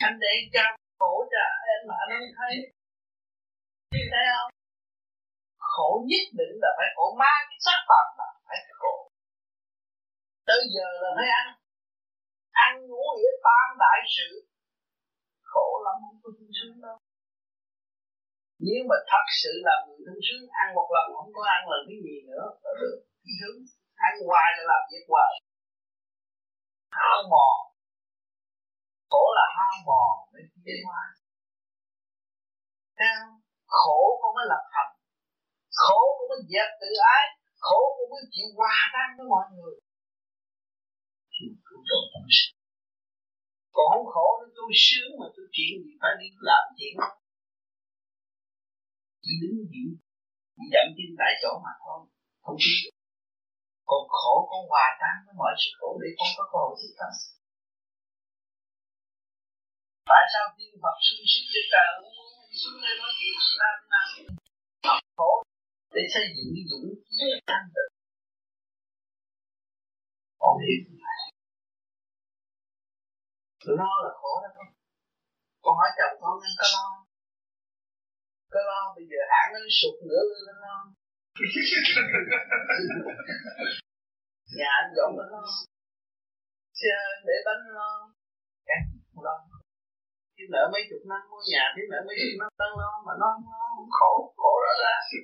anh để cho khổ cho em mà anh không thấy. Thấy không? Khổ nhất định là phải khổ, mang cái xác phàm là phải khổ. Tới giờ là phải ăn ngủ nghĩa tam đại sự, khổ lắm không có thương sướng đâu. Nếu mà thật sự là người thương sướng, ăn một lần không có ăn lần cái gì nữa được thương sướng, ăn hoài là làm việc hoài, hao mòn. Khổ là hao mòn mới tiến hóa. Theo khổ cũng mới lập hạnh, khổ cũng mới dẹp tự ái, khổ cũng mới chịu hòa tan với mọi người. Còn không khổ nữa tôi sướng mà tôi chuyện gì phải đi làm chuyện, chỉ đứng diễn chỉ dậm chân tại chỗ mà thôi, không biết. Còn khổ con hòa tan với mọi sự khổ để con có cơ hội thức tâm. Tại sao tiên Phật sung sướng cho trời không muốn xuống đây nói chuyện làm học khổ để xây dựng cái dũng khí tâm được. Con hiểu lo là khổ đó không? Con hỏi chồng con nên có lo, có lo bây giờ hãng nó sụt nữa nó lo. Nhà anh dọn nó lo, xe để bánh lo, cái không lo. Chứ nợ mấy chục năm mua nhà, chứ nợ mấy chục năm đang lo mà nó không lo, không khổ, khổ đó là sao?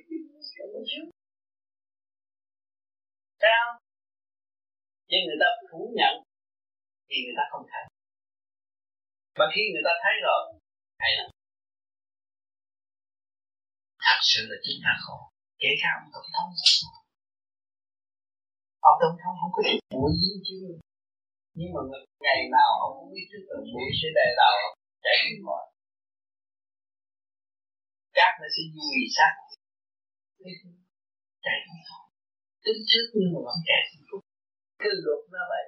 Chứ người ta phủ nhận thì người ta không thấy. Mà khi người ta thấy rồi, hay là thật sự là chúng ta khổ. Kể cả ông tổng thống, ông tổng thống không có chút bụi dính chứ, nhưng mà ngày nào ông cũng biết trước bụi sẽ đè đầu chạy quen rồi, các nó sẽ vui sắc chạy không thôi, tính trước nhưng mà vẫn chạy hạnh phúc. Cứ luật nó vậy,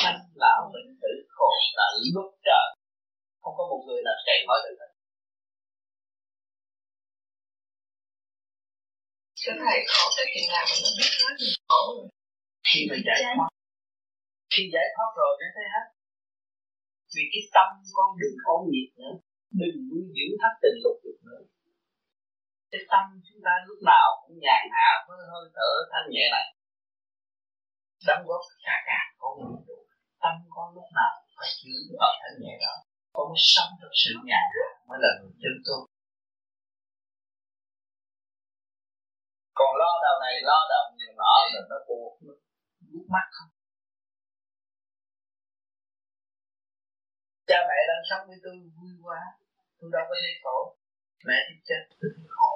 sanh lão bệnh tử khổ là lúc trời, không có một người nào chạy khỏi được hết. Cái thầy khổ tới chuyện nào mà nó biết nói gì khổ rồi. Khi mình giải thoát, khi giải thoát rồi nó thấy hết. Vì cái tâm con đừng ôn nhiệt nữa, đừng nuôi dưỡng thất tình lục dục nữa. Cái tâm chúng ta lúc nào cũng nhàn hạ với hơi thở thanh nhẹ này, đóng góp cả con người đủ. Tâm con lúc nào phải giữ ở thanh nhẹ đó, con mới sống trong sự nhàn hạ mới là người chân tu. Còn lo đầu này lo đầu người nọ là nó buộc nước mắt không. Cha mẹ đang sống với tôi vui quá, tôi đâu có thấy khổ. Mẹ tôi chết tôi thấy khổ.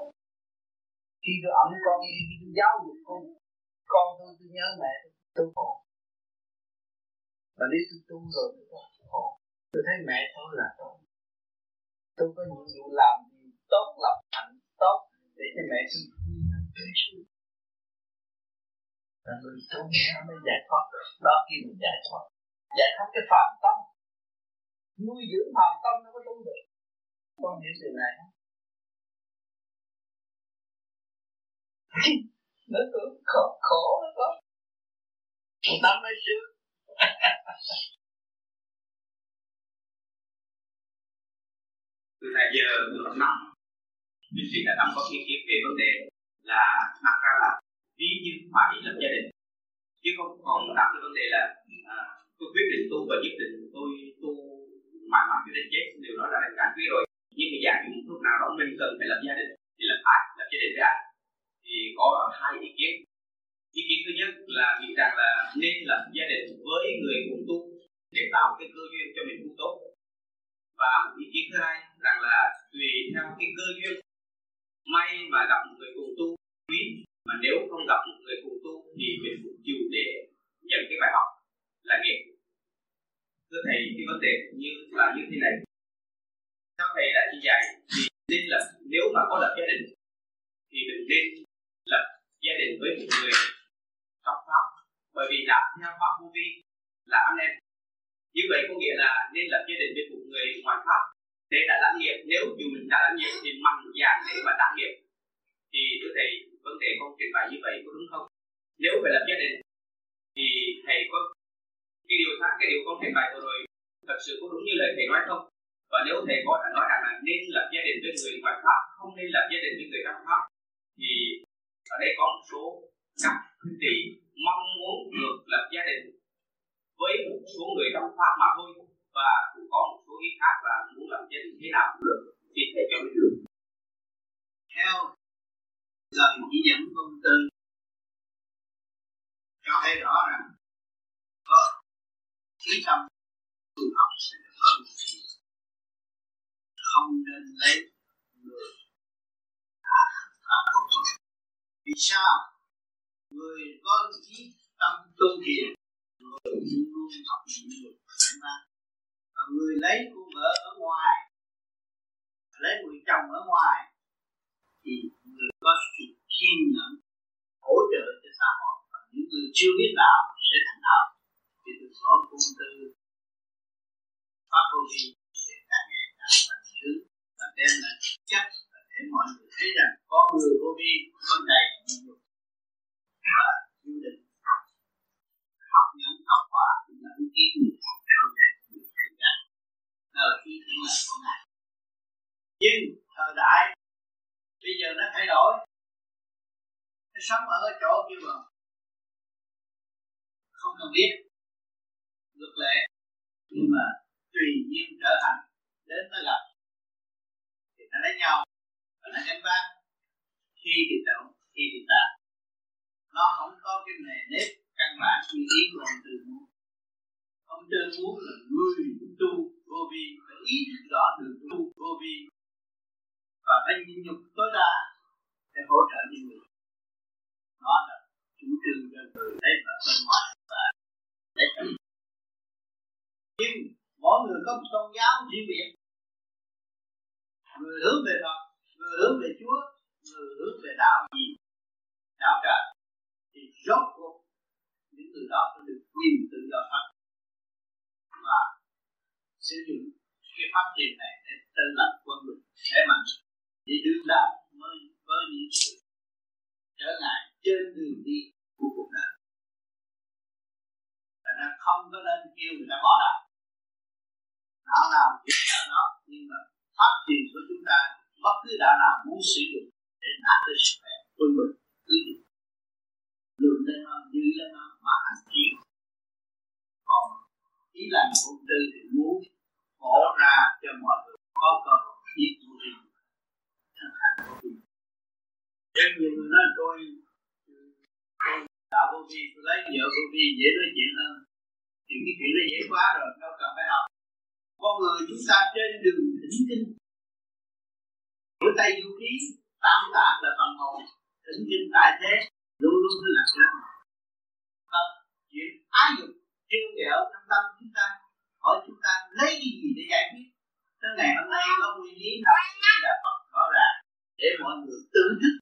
Khi tôi ẵm con, khi tôi giáo dục con tôi nhớ mẹ tôi khổ. Và nếu tôi tu rồi tôi không khổ. Tôi thấy mẹ tôi là tôi. Tôi có nhiệm vụ làm gì tốt, lập hạnh tốt để cho mẹ tôi vui hơn. Là người tu nó mới giải thoát. Đó khi mình giải thoát, giải thoát cái phạm tâm, nuôi dưỡng hàm tâm nó có tu được. Con hiểu điều này không? Nó cứ khổ nó có. Tâm nó sướng. Từ nãy giờ từ tháng 5, Đức Sĩ đã có ý kiến về vấn đề là đặt ra là ví như hòa ý lập gia đình, chứ không còn đặt cái vấn đề là tôi quyết định tu và nhất định tôi tu mãi mãi cho đến chết, điều đó là đã quyết rồi. Nhưng mà giả những lúc nào đó mình cần phải lập gia đình thì lập ai, lập gia đình với ai, thì có hai ý kiến. Ý kiến thứ nhất là nghĩ rằng là nên lập gia đình với người cũng tu để tạo cái cơ duyên cho mình tu tốt. Và một ý kiến thứ hai rằng là tùy theo cái cơ duyên, may mà gặp một người cùng tu quý, mà nếu không gặp một người cùng tu thì mình cũng chịu để nhận cái bài học là nghiệp. Thưa thầy, cái vấn đề như là như thế này, theo thầy đã chỉ dạy thì nên lập, nếu mà có lập gia đình thì mình nên lập gia đình với một người trong pháp, bởi vì làm theo pháp vô vi là anh em. Như vậy có nghĩa là nên lập gia đình với một người ngoài pháp để đã lãnh nghiệp. Nếu dù mình đã lãnh nghiệp thì mạnh dạn để mà đảm nghiệp. Thì thưa thầy, vấn đề con trình bày như vậy có đúng không? Nếu phải lập gia đình thì thầy có cái điều khác, cái điều con trình bày vừa rồi thật sự có đúng như lời thầy nói không? Và nếu thầy có đã nói rằng là nên lập gia đình với người ngoài pháp, không nên lập gia đình với người trong pháp, thì ở đây có một số các khuyến tỷ mong muốn được lập gia đình với một số người trong pháp mà thôi, và cũng có một số ý khác là muốn lập gia đình thế nào cũng được, thì thầy cho biết được. Theo lời chỉ dẫn công tư cho thấy rõ rằng có khí tâm tu học sẽ được hơn, không nên lấy người vì sao người có khí tâm tu thiền, người luôn luôn học được bản năng, và người lấy cô vợ ở ngoài, lấy người chồng ở ngoài thì người có sự kiên nhẫn hỗ trợ cho xã hội, và những người chưa biết đạo sẽ thành đạo. Thì được nói công tư pháp vô vi để đạt nghệ đạt bản xứ và đem lại chất, và để mọi người thấy rằng có người vô vi, có đầy nhiều và du lịch học những học hòa cũng là những kiến thức theo những thời gian đó là ý tưởng này của ngài. Nhưng thời đại bây giờ nó thay đổi, nó sống ở cái chỗ kia mà không cần biết ngược lệ, nhưng mà tùy nhiên trở thành đến nó gặp thì nó lấy nhau, nó là ganh vác, khi thì tẩu khi thì tạt, nó không có cái nề nếp căn bản như ý của ông Tư Muốn. Ông Tư Muốn là người tu vô vi phải ý thức rõ đường tu vô vi và phải nhịn nhục tối đa để hỗ trợ những người. Đó là chủ trương cho người lấy vợ bên ngoài và lấy chồng. Nhưng mỗi người có một tôn giáo riêng biệt, người hướng về Phật, người hướng về Chúa, người hướng về đạo gì? Đạo trời. Thì rốt cuộc những người đó có được quyền tự do Phật và sử dụng cái pháp thiền này để tự lập quân bình thế mạnh. Thì đương đạo mới có những sự trở ngại trên đường đi của cuộc đời. Người ta không có nên kêu người ta bỏ đạo. Đạo nào cũng sợ nó, nhưng mà pháp thiền của chúng ta bất cứ đạo nào muốn sử dụng để đạt tới sức khỏe quân bình cứ dùng lượng lên nó, dư lên nó mà hành thiện. Còn ý là vô tư thì muốn bỏ ra cho mọi người có cơ hội biết vô vi, thân hành vô vi. Rất nhiều người nói tôi tạo vô vi, tôi lấy vợ vô vi dễ nói chuyện hơn. Thì cái chuyện nó dễ quá rồi, đâu cần phải học. Con người chúng ta trên đường thỉnh kinh, mỗi tay vũ khí, tam tạng là phần hồn, thỉnh kinh tại thế, luôn luôn nó là thế. Và chuyện ái dục, kêu kẹo trong tâm chúng ta, hỏi chúng ta lấy cái gì để giải quyết. Tới ngày hôm nay có nguyên lý nào là Phật rõ ràng để mọi người tự thức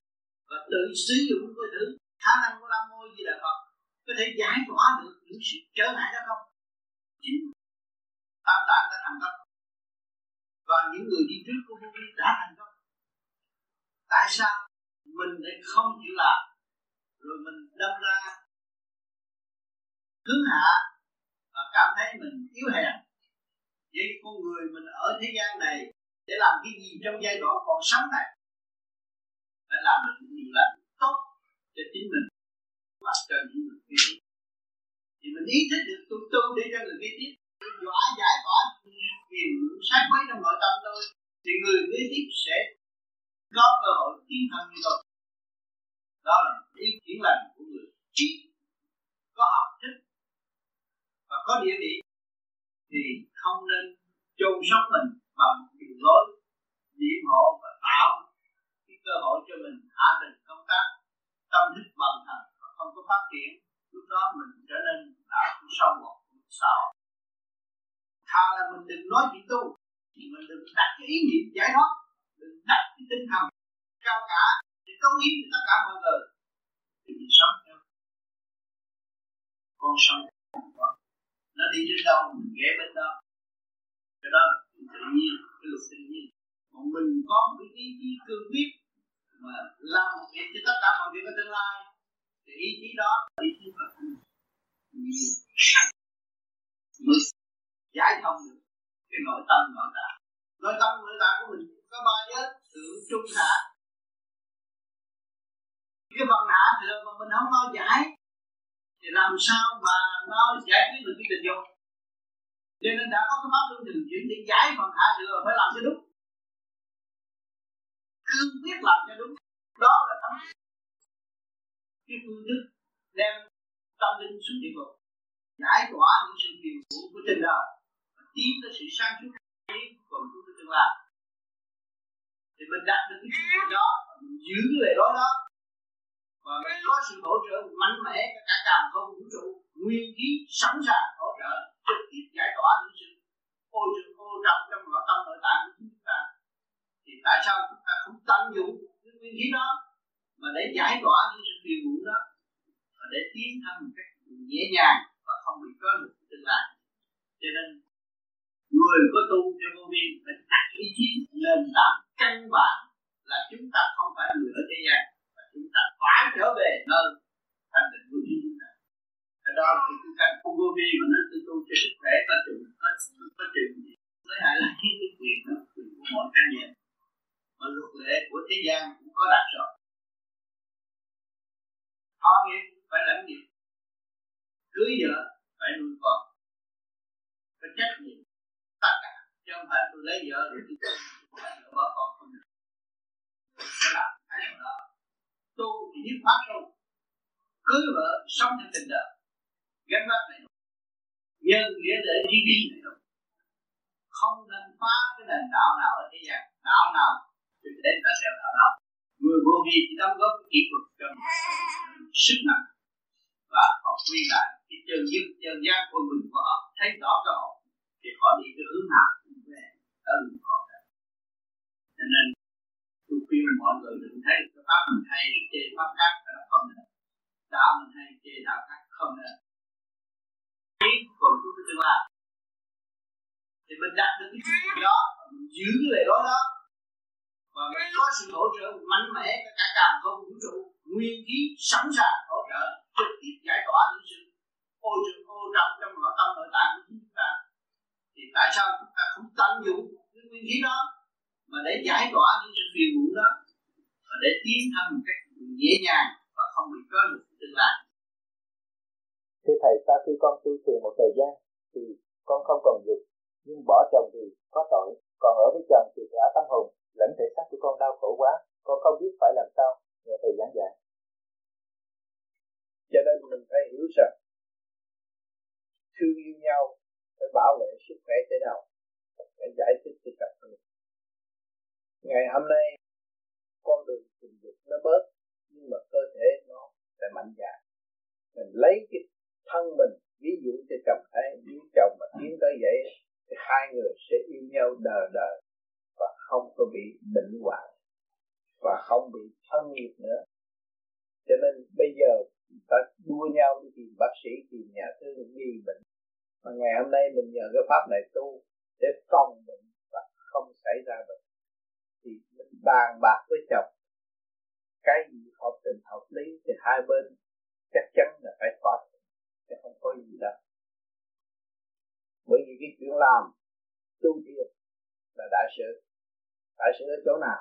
và tự sử dụng cái thứ khả năng của Nam Mô Di Đà Phật có thể giải tỏa được những sự trở ngại đó không? Chính tam tạng đã thành công và những người đi trước của Vô Vi đã thành công. Tại sao mình lại không chịu làm rồi mình đâm ra hướng hạ và cảm thấy mình yếu hèn? Vậy con người mình ở thế gian này để làm cái gì trong giai đoạn còn sống này? Phải làm được những điều lành tốt cho chính mình và cho những người kia. Thì mình ý thức được tu tu để cho người kế tiếp dõi giải tỏa phiền sát quấy trong nội tâm tôi, thì người kế tiếp sẽ có cơ hội tiến thân như tôi. Đó là ý kiến lành của người trí, có học thức và có địa vị, thì không nên chôn sống mình bằng đường lối điểm hộ và tạo cái cơ hội cho mình hạ tình công tác tâm thức bằng thần và không có phát triển. Lúc đó mình trở nên đã sâu một sợ. Thà là mình đừng nói chuyện tu, thì mình đừng đặt cái ý niệm giải thoát, đừng đặt cái tinh thần cao cả để cống hiến cho tất cả mọi người, thì mình sống theo con sống con. Nó đi đến đâu mình ghé bên đó. Cái đó tự nhiên, cái luật tự nhiên. Còn mình có một cái ý chí cương quyết mà làm một việc cho tất cả mọi việc ở tương lai, thì ý chí đó là ý chí mà mình giải thông được cái nội tâm nội tạng. Nội tâm nội tạng của mình có ba giới: thượng, trung, hạ. Cái phần hạ thường mà mình không lo giải thì làm sao mà nó giải quyết được cái tình dục? Cho nên đã có cái pháp luân thường chuyển để giải phần hạ thừa phải làm cho đúng, cương quyết làm cho đúng. Đó là tấm cái phương thức đem tâm linh xuống địa ngục, giải tỏa những sự phiền phức của tình đời và tiến tới sự sáng suốt còn của tương lai. Thì mình đạt được cái chuyện đó, mình giữ cái lời nói đó và mình có sự hỗ trợ mạnh mẽ cho cả càng không vũ trụ nguyên khí sẵn sàng hỗ trợ trực tiếp giải tỏa những sự ô trừng ô trọc trong nội tâm nội tạng của chúng ta. Thì tại sao chúng ta không tận dụng cái nguyên khí đó mà để giải tỏa những sự phiền muộn đó và để tiến thân một cách nhẹ nhàng và không bị trói buộc tương lai? Cho nên người có tu theo Vô Vi phải đặt ý chí nền tảng căn bản là chúng ta không phải người ở thế gian, chúng ta phải trở về nơi thanh tịnh của chúng ta. Ở đó thì chúng ta không vô vi mà nó tu cho sức khỏe ta chịu có chịu gì. Với lại là cái quyền đó, quyền của mọi cá nhân và luật lệ của thế gian cũng có đạt rồi. Họ nghiệp phải lãnh nghiệp, cưới vợ phải nuôi con, phải trách nhiệm tất cả, chứ không phải tôi lấy vợ để tôi không bỏ con không được. Phải làm cái đó. Tu thì nhất pháp thôi, cưới vợ sống theo tình đời, gánh vác này đúng, nhân nghĩa để đi đi này đúng. Không nên phá cái nền đạo nào ở thế gian, đạo nào thì để ta xem đạo nào. Người vô vi chỉ đóng góp kỹ thuật cho sức mạnh và họ quy lại cái chân dứt chân giác của mình của họ, thấy rõ cái họ thì họ đi cái hướng nào cũng về, ta đừng có. Nên mọi người đừng thấy cái pháp mình hay để chê pháp khác, là không được. Đạo mình hay chê đạo khác, không được. Ý còn chút cái tương lai thì mình đặt được cái gì đó, mình giữ cái lời nói đó, và mình có sự hỗ trợ mạnh mẽ cho cả càng không vũ trụ nguyên khí sẵn sàng hỗ trợ trực tiếp giải tỏa những sự ô trừng ô trọc trong nội tâm nội tạng của chúng ta. Thì tại sao chúng ta không tận dụng cái nguyên khí đó mà để giải tỏa những sự phiền muộn đó, và để tiến thân một cách dễ dàng và không bị rơi vào tương lai? Thưa thầy, sau khi con tu thiền một thời gian thì con không còn dục, nhưng bỏ chồng thì có tội, còn ở với chồng thì cả tâm hồn lẫn thể xác của con đau khổ quá, con không biết phải làm sao. Nhờ thầy giảng dạy. Cho nên mình phải hiểu rằng thương yêu nhau phải bảo vệ sức khỏe thế nào, phải giải thích cho cặp đôi. Ngày hôm nay con đường tình dục nó bớt, nhưng mà cơ thể nó lại mạnh dạn. Mình lấy cái thân mình ví dụ cho chồng thấy, nếu chồng mà tiến tới vậy thì hai người sẽ yêu nhau đời đời và không có bị bệnh hoạn và không bị thân nhiệt nữa. Cho nên bây giờ ta đua nhau đi tìm bác sĩ, tìm nhà thương đi bệnh, mà ngày hôm nay mình nhờ cái pháp này tu để phòng bệnh và không xảy ra bệnh. Thì mình bàn bạc với chồng cái gì hợp tình hợp lý thì hai bên chắc chắn là phải thỏa thuận, chứ không có gì đâu. Bởi vì cái chuyện làm tu thiền là đại sự. Đại sự ở chỗ nào?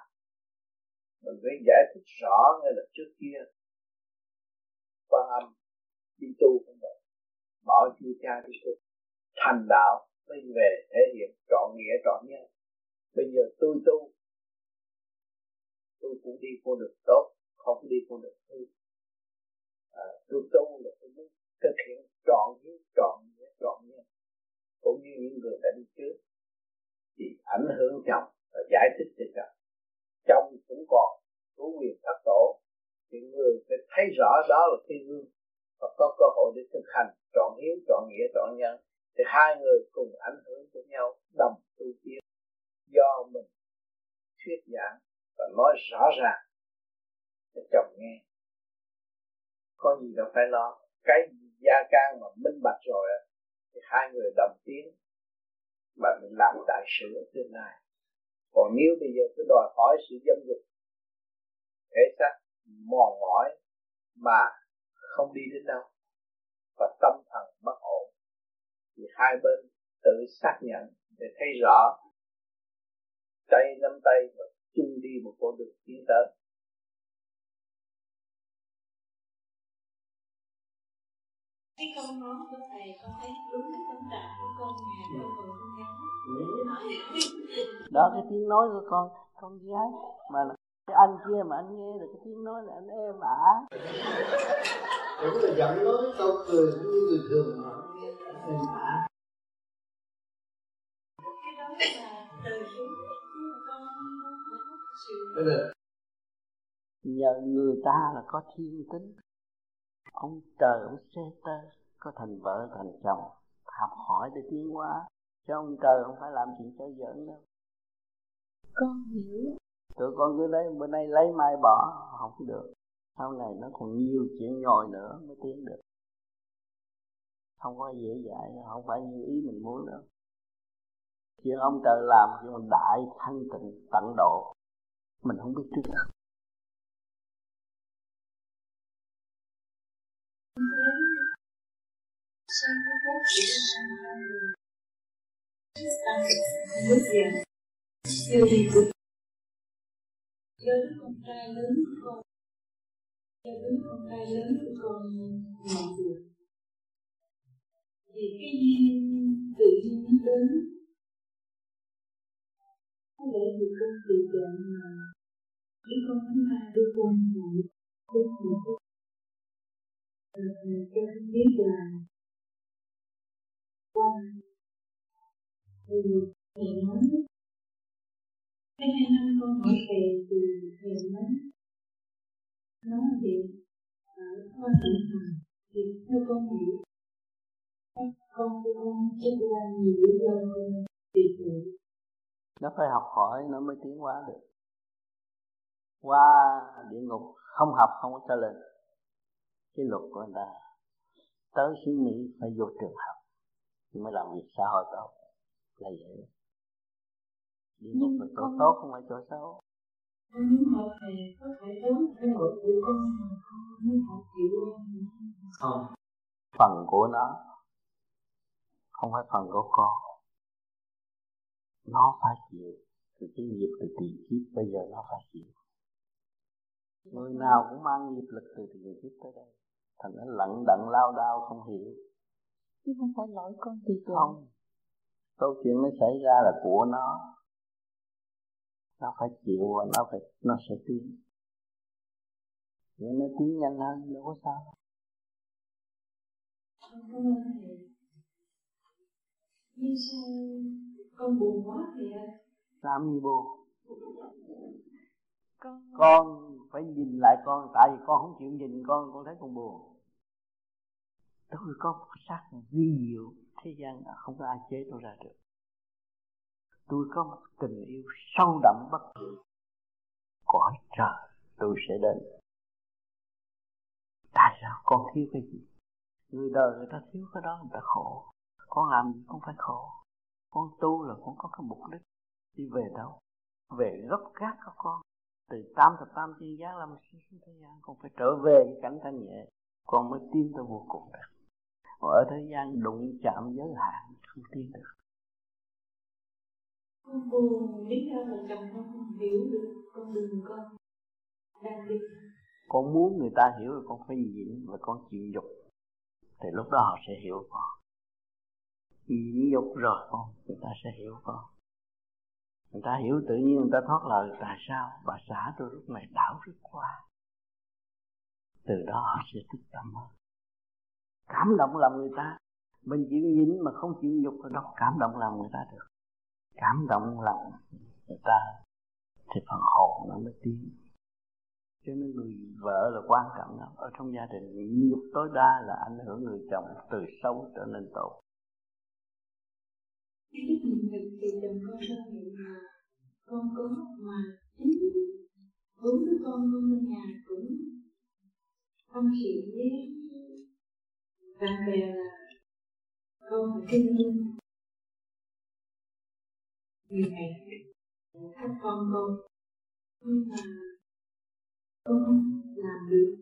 Mình phải giải thích rõ ngay là trước kia Quan Âm đi tu cũng vậy, bỏ chư cha đi tu thành đạo mới về thể hiện trọn nghĩa trọn nhân. Bây giờ tôi cũng đi con đường tốt, không đi con đường hư. Tôi tu là tôi muốn thực hiện trọn nghĩa trọn nhân, cũng như những người đã đi trước thì ảnh hưởng chồng và giải thích cho chồng. Chồng cũng còn có quyền thất tổ, thì người phải thấy rõ đó là thiên vương và có cơ hội để thực hành trọn hiếu, trọn nghĩa, trọn nhân. Thì hai người cùng ảnh hưởng cho nhau, đồng tu tiến. Do mình thuyết giảng và nói rõ ràng cho chồng nghe, có gì đâu phải lo. Cái gia can mà minh bạch rồi thì hai người đồng tiến mà mình làm đại sự ở tương lai. Còn nếu bây giờ cứ đòi hỏi sự dâm dục, thể xác mòn mỏi mà không đi đến đâu và tâm thần bất ổn, thì hai bên tự xác nhận để thấy rõ, tay nắm tay và chung đi một con đường tiến tới. Cái câu nói của thầy con thấy đúng cái tâm trạng của con mà con còn gắng. Đó cái tiếng nói của con gái mà cái anh kia mà anh nghe được cái tiếng nói là anh êm ả. Đúng là giọng nói câu cười cũng như người thường mà êm ả. Cái đó là đời sống của con phải sự. Nhờ người ta là có thiên tính. Ông trời ông xe tơ có thành vợ thành chồng học hỏi để tiến hóa, chứ ông trời không phải làm chuyện cho giỡn đâu. Con hiểu. Tụi con cứ lấy bữa nay lấy mai bỏ không được, sau này nó còn nhiều chuyện nhồi nữa mới tiến được. Không có dễ dãi, không phải như ý mình muốn đâu. Chuyện ông trời làm cho đại thanh tịnh tận độ, mình không biết trước. Con trai lớn con nhỏ tuổi, vì cái duyên tự nhiên nó đến, có lẽ vì con tự chọn mà đứa con thứ hai, đứa con tuổi, đứa tuổi cho con biết là con thầy nói. Cái 2 năm con hỏi thầy thì thầy nói thì ở Quan Âm thì theo con hiểu con của con chết ra nhiều lý do vì tuổi. Nó phải học hỏi nó mới tiến hóa được. qua địa ngục, không học không có trở lên. Cái luật của người ta tới xứ Mỹ phải vô trường học thì mới làm việc xã hội tốt, là vậy. Địa ngục là chỗ tốt không phải chỗ xấu. Không, phần của nó không phải phần của con, nó phải chịu. Từ cái nghiệp từ tiền kiếp bây giờ nó phải chịu. Người nào cũng mang nghiệp lực từ tiền kiếp tới đây, thành nó lận đận lao đao không hiểu. Chứ không phải lỗi con gì cả. Không, câu chuyện nó xảy ra là của nó. Nó phải chịu và nó sẽ tiến. Nếu nó tiến nhanh hơn đâu có sao. Cảm ơn thầy. Như sao con buồn quá thầy ạ? Làm gì buồn? Con phải nhìn lại con, tại vì con không chịu nhìn con thấy con buồn. Tôi có một xác vi diệu, thế gian không có ai chế tôi ra được. Tôi có một tình yêu sâu đậm bất diệt, cõi trời tôi sẽ đến. Tại sao con thiếu cái gì? Người đời người ta thiếu cái đó người ta khổ. Con làm gì con phải khổ. Con tu là con có cái mục đích. Đi về đâu? Về gốc gác các con. Từ 88 thiên giáng làm thế gian, con phải trở về cái cảnh thanh nhẹ, con mới tin tới vô cùng được. Còn ở thế gian đụng chạm giới hạn không tin được. Con buồn biết đâu là chồng con không hiểu được con đường con đang đi. Con muốn người ta hiểu là con phải nhịn và con chịu nhục, thì lúc đó họ sẽ hiểu con. Nhịn nhục rồi con, người ta sẽ hiểu con. Người ta hiểu tự nhiên người ta thoát lời. Tại sao bà xã tôi lúc này đảo rất qua? Từ đó họ sẽ thức tâm hơn, cảm động lòng người ta. Mình chịu nhịn mà không chịu nhục là đâu cảm động lòng người ta được. Cảm động lòng người ta thì phần hồn nó mới tiến. Cho nên người vợ là quan trọng lắm. Ở trong gia đình nhịn nhục tối đa là ảnh hưởng người chồng từ xấu trở nên tốt. Cái nhịn nhục thì chồng con ra hiện là con có mà chính bốn đứa con trong nhà cũng không chịu với bạn bè là con phải kinh nghiệm. Vì vậy, các con nhưng mà con làm được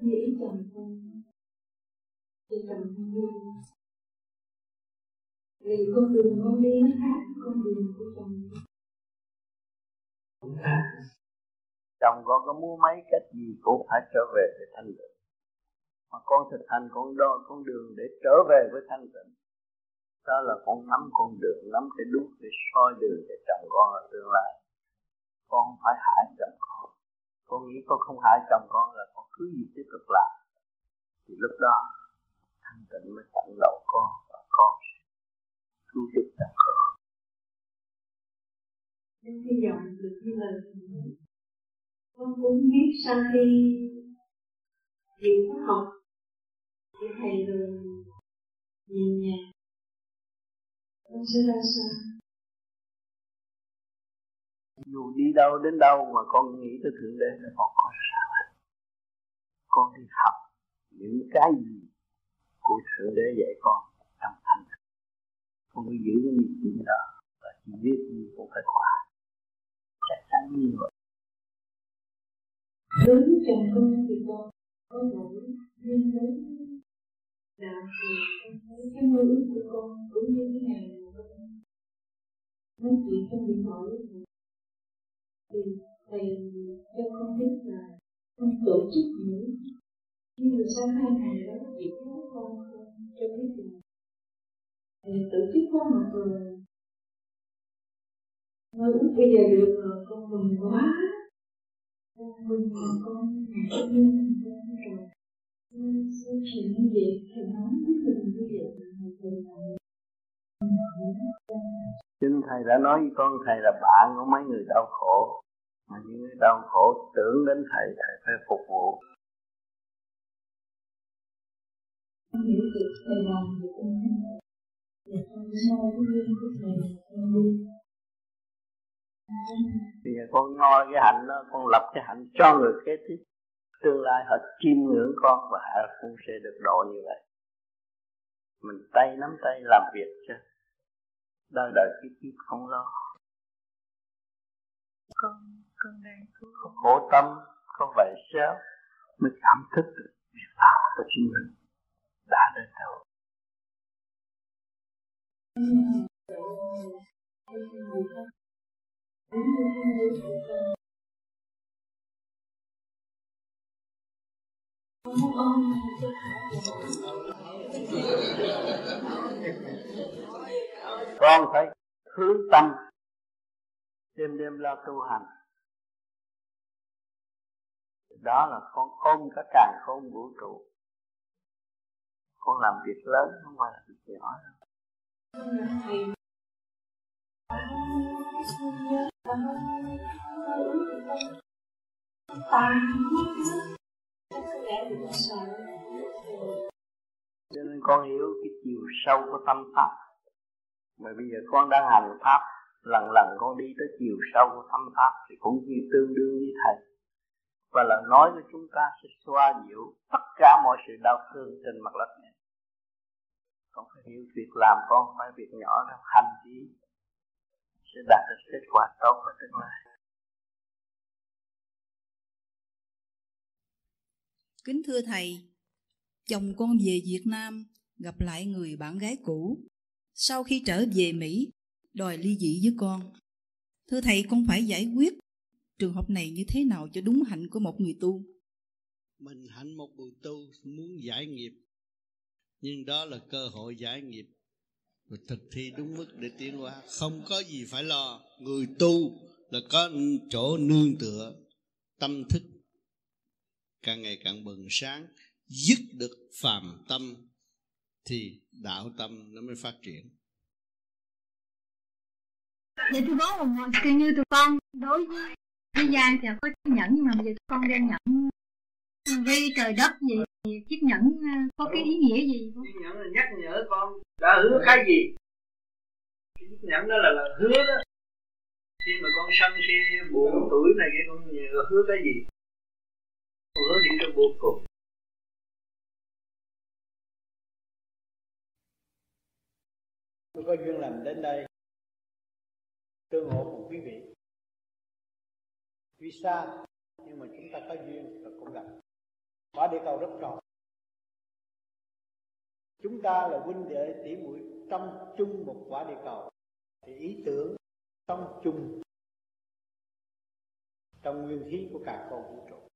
như ý chồng con, thì chồng con đi. Vì con đường con đi nó khác con đường của chồng. Cũng khác. Chồng con có mua mấy cách gì cũng phải trở về với thanh tịnh. Mà con thực hành con đo con đường để trở về với thanh tịnh. Đó là con nắm con đường, nắm cái đuốc để soi đường để chồng con ở tương lai. Con không phải hại chồng con nghĩ con không hại chồng con là con cứ gì tiếp tục làm. Thì lúc đó, thanh tịnh mới tận đầu con và con cứu giúp chồng con. Nên hy vọng được như lời con cũng biết sau khi việc học thì thầy rồi nhìn nhà con sẽ ra sao? Dù đi đâu đến đâu mà con nghĩ tới Thượng Đế là con có sao hết. Con đi học những cái gì của Thượng Đế dạy con trong thành. Con cứ giữ cái niềm tin đó và chỉ biết gì cũng phải qua. Chắc chắn như vậy. Đối với chồng con thì con có lỗi nhưng đối đạo thì con thấy cái mơ ước của con cũng như cái ngày mà con nói chuyện trong điện thoại thì thầy cho con biết là con tổ chức nữa. Nhưng mà sau 2 ngày đó chỉ có con cho biết là thầy tổ chức có mặt rồi. Mơ ước bây giờ được rồi con mừng quá. Con mừng là con ngày trước như con rồi. Sự chuyện như vậy thì nói với mình như vậy thì thầy là chính thầy đã nói với con, thầy là bạn của mấy người đau khổ. Mà những người đau khổ tưởng đến thầy, thầy phải phục vụ. Con hiểu được thầy làm được em hết. Để con sao với lương của thầy là con đi. Bây giờ con ngồi cái hạnh đó, con lập cái hạnh cho người kế tiếp, tương lai họ chiêm ngưỡng con và họ cũng sẽ được độ như vậy. Mình tay nắm tay làm việc chứ đời đời kiếp kiếp không lo. Con đang có khổ tâm, con vậy sao mới cảm thức được việc làm của chính mình đã đến đâu. Con phải hướng tâm, đêm đêm lo tu hành. Đó là con ôm cả càn khôn vũ trụ. Con làm việc lớn không phải là việc nhỏ đâu. Cho nên con hiểu cái chiều sâu của tâm pháp. Mà bây giờ con đang hành pháp, lần lần con đi tới chiều sâu của tâm pháp thì cũng như tương đương với thầy. Và là nói với chúng ta sẽ xoa dịu tất cả mọi sự đau thương trên mặt đất này. Con phải hiểu việc làm con phải việc nhỏ đâu, hành trí sẽ đạt được kết quả tốt ở tương lai. Kính thưa thầy, chồng con về Việt Nam gặp lại người bạn gái cũ. Sau khi trở về Mỹ, đòi ly dị với con. Thưa thầy, con phải giải quyết trường hợp này như thế nào cho đúng hạnh của một người tu? Mình hạnh một người tu muốn giải nghiệp, nhưng đó là cơ hội giải nghiệp, rồi thực thi đúng mức để tiến hóa. Không có gì phải lo. Người tu là có chỗ nương tựa. Tâm thức càng ngày càng bừng sáng, dứt được phàm tâm thì đạo tâm nó mới phát triển. Vậy thưa bố, một khi như tụi con đối với thế gian thì có chiếc nhẫn, nhưng mà bây giờ con đang nhẫn với trời đất gì, chiếc nhẫn có cái ý nghĩa gì? Chiếc nhẫn là nhắc nhở con đã hứa cái gì. Chiếc nhẫn đó là hứa đó. Khi mà con sân si buồn tuổi này kia, con hứa cái gì? Con hứa những cái buộc cục. Tôi có duyên lành đến đây tương ngộ cùng quý vị. Tuy xa nhưng mà chúng ta có duyên và cũng gặp. Quả địa cầu rất tròn. Chúng ta là huynh đệ tỷ muội trong chung một quả địa cầu, thì ý tưởng trong chung trong nguyên khí của cả con vũ trụ.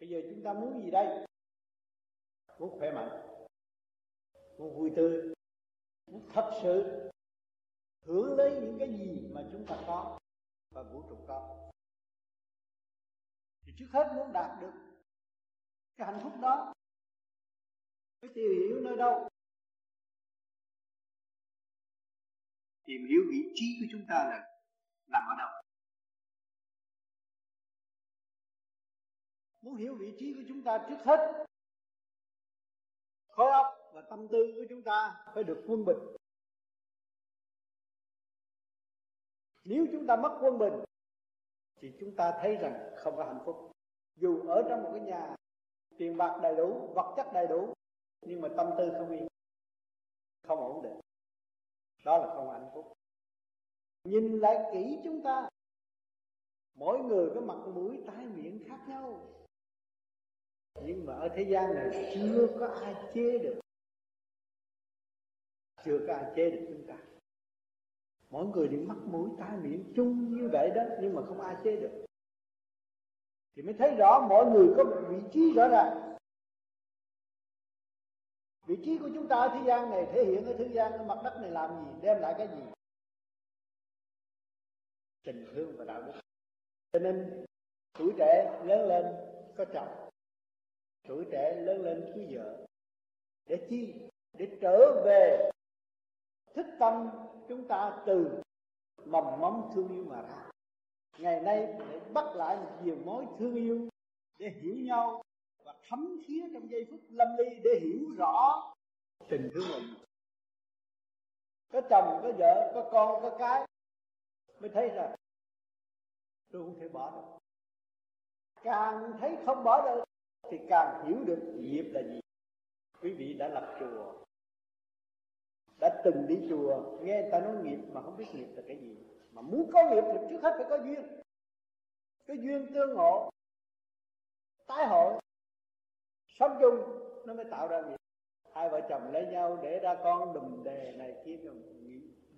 Bây giờ chúng ta muốn gì đây? Muốn khỏe mạnh, muốn vui tươi, muốn thật sự hưởng lấy những cái gì mà chúng ta có và vũ trụ có. Thì trước hết muốn đạt được cái hạnh phúc đó, phải tìm hiểu nơi đâu. Tìm hiểu vị trí của chúng ta là nằm ở đâu. Muốn hiểu vị trí của chúng ta, trước hết khối óc và tâm tư của chúng ta phải được quân bình. Nếu chúng ta mất quân bình thì chúng ta thấy rằng không có hạnh phúc. Dù ở trong một cái nhà tiền bạc đầy đủ, vật chất đầy đủ, nhưng mà tâm tư không yên, không ổn định, đó là không hạnh phúc. Nhìn lại kỹ chúng ta, mỗi người có mặt mũi tai miệng khác nhau, nhưng mà ở thế gian này chưa có ai chế được chúng ta. Mỗi người đều mắc mũi tai miệng chung như vậy đó, nhưng mà không ai chế được. Thì mới thấy rõ mỗi người có vị trí rõ ràng. Vị trí của chúng ta ở thế gian này thể hiện ở thế gian, ở mặt đất này làm gì, đem lại cái gì? Tình thương và đạo đức. Cho nên tuổi trẻ lớn lên có chồng, tuổi trẻ lớn lên cưới vợ. Để chi? Để trở về thức tâm chúng ta từ mầm mống thương yêu mà ra. Ngày nay để bắt lại một nhiều mối thương yêu để hiểu nhau và thấm thía trong giây phút lâm ly, để hiểu rõ tình thương mình. Có chồng, có vợ, có con, có cái, mới thấy là tôi không thể bỏ được. Càng thấy không bỏ được thì càng hiểu được nghiệp là gì. Quý vị đã lập chùa, đã từng đi chùa, nghe người ta nói nghiệp mà không biết nghiệp là cái gì. Mà muốn có nghiệp thì trước hết phải có duyên. Cái duyên tương ngộ, tái hội, sống chung nó mới tạo ra nghiệp. Hai vợ chồng lấy nhau để ra con đùm đề này kia,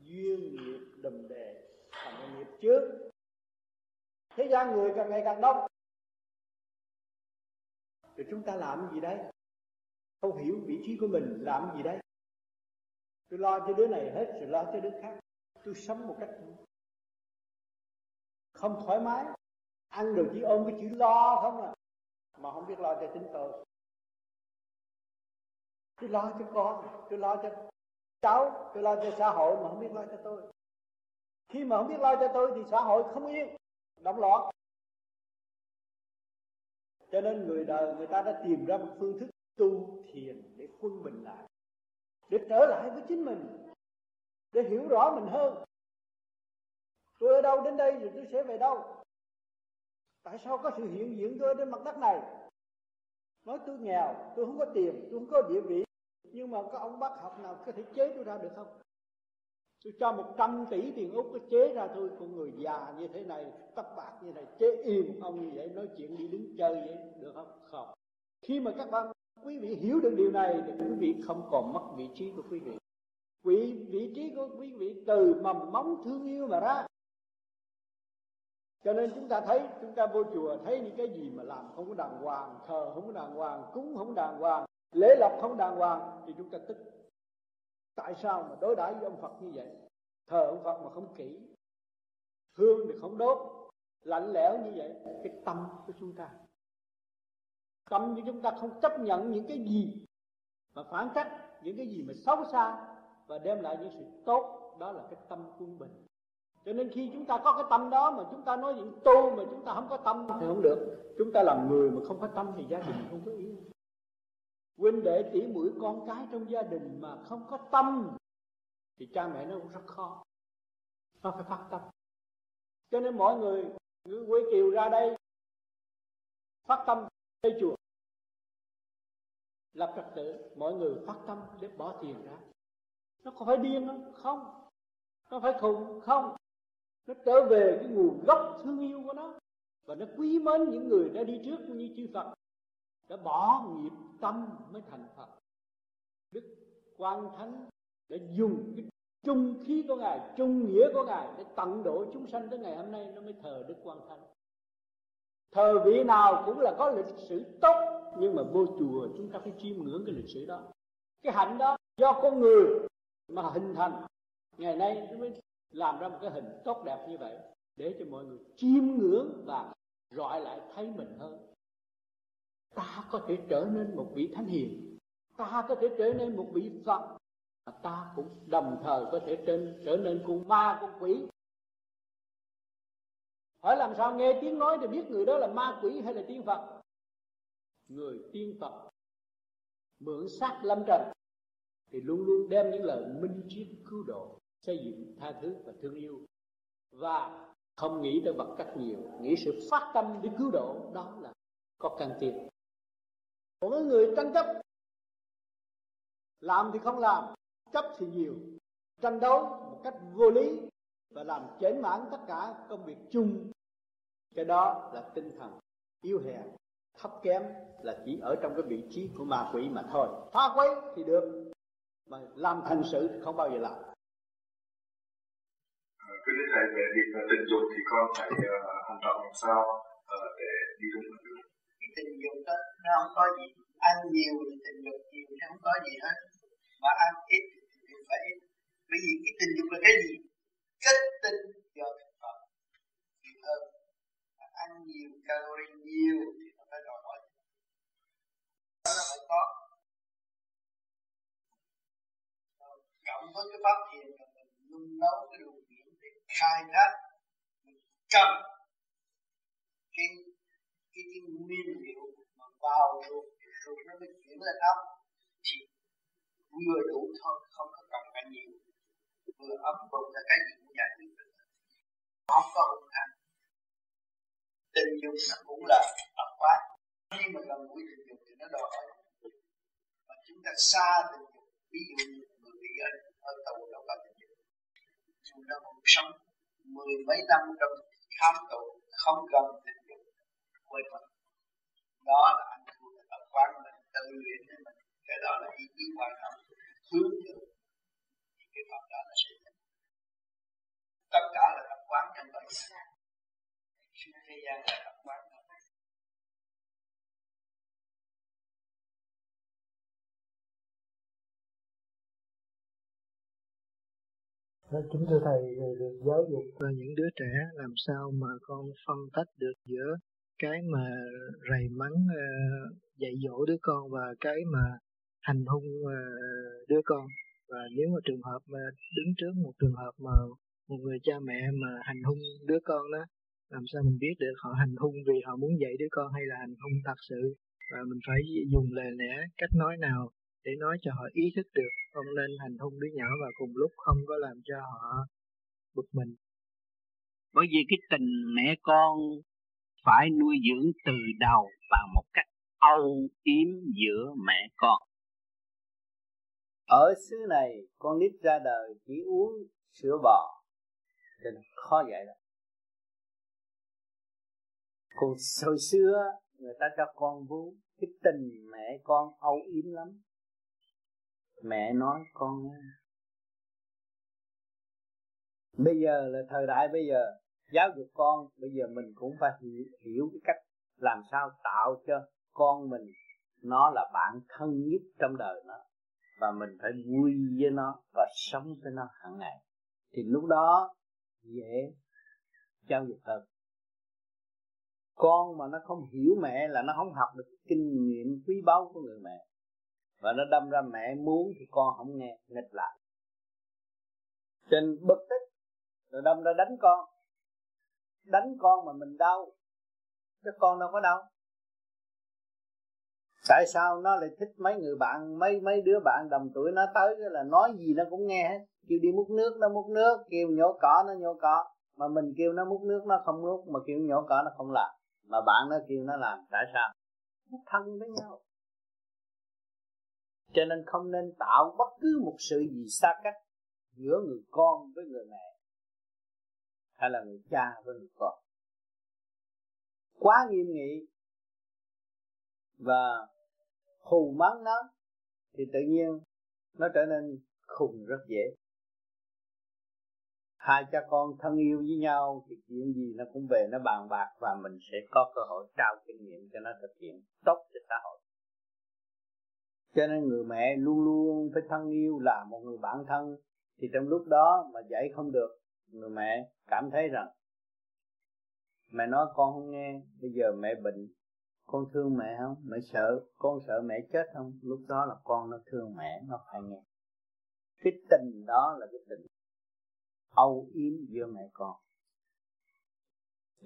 duyên nghiệp đùm đề thành nghiệp trước. Thế gian người càng ngày càng đông. Rồi chúng ta làm gì đây? Không hiểu vị trí của mình làm gì đây? Tôi lo cho đứa này hết rồi lo cho đứa khác. Tôi sống một cách không thoải mái. Ăn được chỉ ôm cái chữ lo không à, mà không biết lo cho chính tôi. Tôi lo cho con, tôi lo cho cháu, tôi lo cho xã hội mà không biết lo cho tôi. Khi mà không biết lo cho tôi thì xã hội không yên, động loạn. Cho nên người đời người ta đã tìm ra một phương thức tu thiền để quân bình lại, để trở lại với chính mình, để hiểu rõ mình hơn. Tôi ở đâu đến đây rồi tôi sẽ về đâu? Tại sao có sự hiện diện tôi trên mặt đất này? Nói tôi nghèo, tôi không có tiền, tôi không có địa vị, nhưng mà có ông bác học nào có thể chế tôi ra được không? Tôi cho 100 tỷ tiền Úc có chế ra tôi, con người già như thế này, tóc bạc như này, chế im ông như vậy, nói chuyện đi đứng chơi vậy, được không? Không. Khi mà các bạn, quý vị hiểu được điều này thì quý vị không còn mất vị trí của quý vị. Vị trí của quý vị từ mầm móng thương yêu mà ra. Cho nên chúng ta thấy, chúng ta vô chùa thấy những cái gì mà làm không có đàng hoàng, thờ không có đàng hoàng, cúng không đàng hoàng, lễ lộc không đàng hoàng thì chúng ta tức. Tại sao mà đối đãi với ông Phật như vậy? Thờ ông Phật mà không kỹ, hương thì không đốt, lạnh lẽo như vậy. Cái tâm của chúng ta, tâm của chúng ta không chấp nhận những cái gì mà phản trách, những cái gì mà xấu xa và đem lại những sự tốt, đó là cái tâm quân bình. Cho nên khi chúng ta có cái tâm đó mà chúng ta nói những tu mà chúng ta không có tâm thì không được. Chúng ta làm người mà không có tâm thì gia đình không có yêu. Huynh đệ tỉ mũi con cái trong gia đình mà không có tâm thì cha mẹ nó cũng rất khó. Nó phải phát tâm. Cho nên mọi người quê kiều ra đây phát tâm xây chùa, lập trật tự, mọi người phát tâm để bỏ tiền ra. Nó có phải điên không? Không. Nó phải khùng? Không. Nó trở về cái nguồn gốc thương yêu của nó. Và nó quý mến những người đã đi trước như chư Phật, đã bỏ nghiệp tâm mới thành Phật. Đức Quang Thánh đã dùng cái chung khí của Ngài, chung nghĩa của Ngài để tận độ chúng sanh, tới ngày hôm nay nó mới thờ Đức Quang Thánh. Thờ vị nào cũng là có lịch sử tốt, nhưng mà vô chùa chúng ta phải chiêm ngưỡng cái lịch sử đó. Cái hạnh đó do con người mà hình thành. Ngày nay nó mới làm ra một cái hình tốt đẹp như vậy để cho mọi người chiêm ngưỡng và rọi lại thấy mình hơn. Ta có thể trở nên một vị thánh hiền, ta có thể trở nên một vị Phật, mà ta cũng đồng thời có thể trở nên con ma, con quỷ. Hỏi làm sao nghe tiếng nói thì biết người đó là ma quỷ hay là tiên Phật? Người tiên Phật mượn xác lâm trần thì luôn luôn đem những lời minh triết cứu độ, xây dựng tha thứ và thương yêu, và không nghĩ tới vật chất nhiều, nghĩ sự phát tâm để cứu độ, đó là có căn tiền. Còn cái người tranh chấp, làm thì không làm, chấp thì nhiều, tranh đấu một cách vô lý và làm chểnh mãn tất cả công việc chung, cái đó là tinh thần yếu hèn, thấp kém, là chỉ ở trong cái vị trí của ma quỷ mà thôi. Phá quấy thì được, mà làm thành sự thì không bao giờ làm. Thưa Đức Thầy, về việc tình dục thì con phải hành động làm sao để đi đúng được? Cái tình dục đó nó không có gì, ăn nhiều thì tình dục nhiều thì không có gì hết, mà ăn ít thì tình dục phải ít. Bởi vì cái tình dục là cái gì? Kết tinh do thực phẩm nhiều hơn. Ăn nhiều, calorie nhiều thì nó phải đòi hỏi, đó là phải có. Cộng với cái pháp thiền là mình nung nấu cái luồng điển để khai thác, mình cần cái nguyên liệu mà vào ruột, ruột nó mới chuyển lên ấm, thì vừa đủ thôi, không có cần phải nhiều, vừa ấm bụng là cái gì cũng giải quyết được. nó cũng là tập quán. Khi mà làm quy tình dục thì nó đòi mà chúng ta xa tình dục. Ví dụ như người bị bệnh ở tù đâu có tình dục, chúng ta còn sống mười mấy năm trong khám tù không cần tình dục, quên mất. Đó là anh thuộc tập quán mình tự luyện với mình. Cái đó là ý chí quan trọng hướng dẫn những cái phần đó là sự thật. Tất cả là tập quán nhân vật. Sự thế gian là tập quán. Kính thưa Thầy, được giáo dục cho những đứa trẻ làm sao mà con phân tách được giữa cái mà rầy mắng dạy dỗ đứa con và cái mà hành hung đứa con? Và nếu mà trường hợp mà đứng trước một trường hợp mà một người cha mẹ mà hành hung đứa con đó, làm sao mình biết được họ hành hung vì họ muốn dạy đứa con hay là hành hung thật sự? Và mình phải dùng lời lẽ, cách nói nào để nói cho họ ý thức được không nên hành hung đứa nhỏ và cùng lúc không có làm cho họ bực mình? Bởi vì cái tình mẹ con phải nuôi dưỡng từ đầu bằng một cách âu yếm giữa mẹ con. Ở xứ này con nít ra đời chỉ uống sữa bò nên khó dạy lắm. Còn hồi xưa người ta cho con bú, cái tình mẹ con âu yếm lắm. Mẹ nói con nghe. Bây giờ là thời đại bây giờ, giáo dục con bây giờ mình cũng phải hiểu cái cách làm sao tạo cho con mình nó là bạn thân nhất trong đời nó, và mình phải vui với nó và sống với nó hàng ngày, thì lúc đó dễ giáo dục hơn. Con mà nó không hiểu mẹ là nó không học được kinh nghiệm quý báu của người mẹ, và nó đâm ra mẹ muốn thì con không nghe, nghịch lại trên bực tức rồi đâm ra đánh con. Đánh con mà mình đau chứ con đâu có đau. Tại sao nó lại thích mấy người bạn, mấy đứa bạn đồng tuổi nó tới là nói gì nó cũng nghe hết. Kêu đi múc nước nó múc nước, kêu nhổ cỏ nó nhổ cỏ, mà mình kêu nó múc nước nó không múc, mà kêu nhổ cỏ nó không làm, mà bạn nó kêu nó làm. Tại sao? Nó thân với nhau. Cho nên không nên tạo bất cứ một sự gì xa cách giữa người con với người mẹ, hay là người cha với người con. Quá nghiêm nghị và hù mắng nó thì tự nhiên nó trở nên khùng rất dễ. Hai cha con thân yêu với nhau thì chuyện gì nó cũng về nó bàn bạc, và mình sẽ có cơ hội trao kinh nghiệm cho nó thực hiện tốt cho xã hội. Cho nên người mẹ luôn luôn phải thân yêu là một người bạn thân. Thì trong lúc đó mà dạy không được, người mẹ cảm thấy rằng mẹ nói con không nghe, bây giờ mẹ bệnh, con thương mẹ không? Mẹ sợ, con sợ mẹ chết không? Lúc đó là con nó thương mẹ, nó phải nghe. Cái tình đó là cái tình âu yếm giữa mẹ con.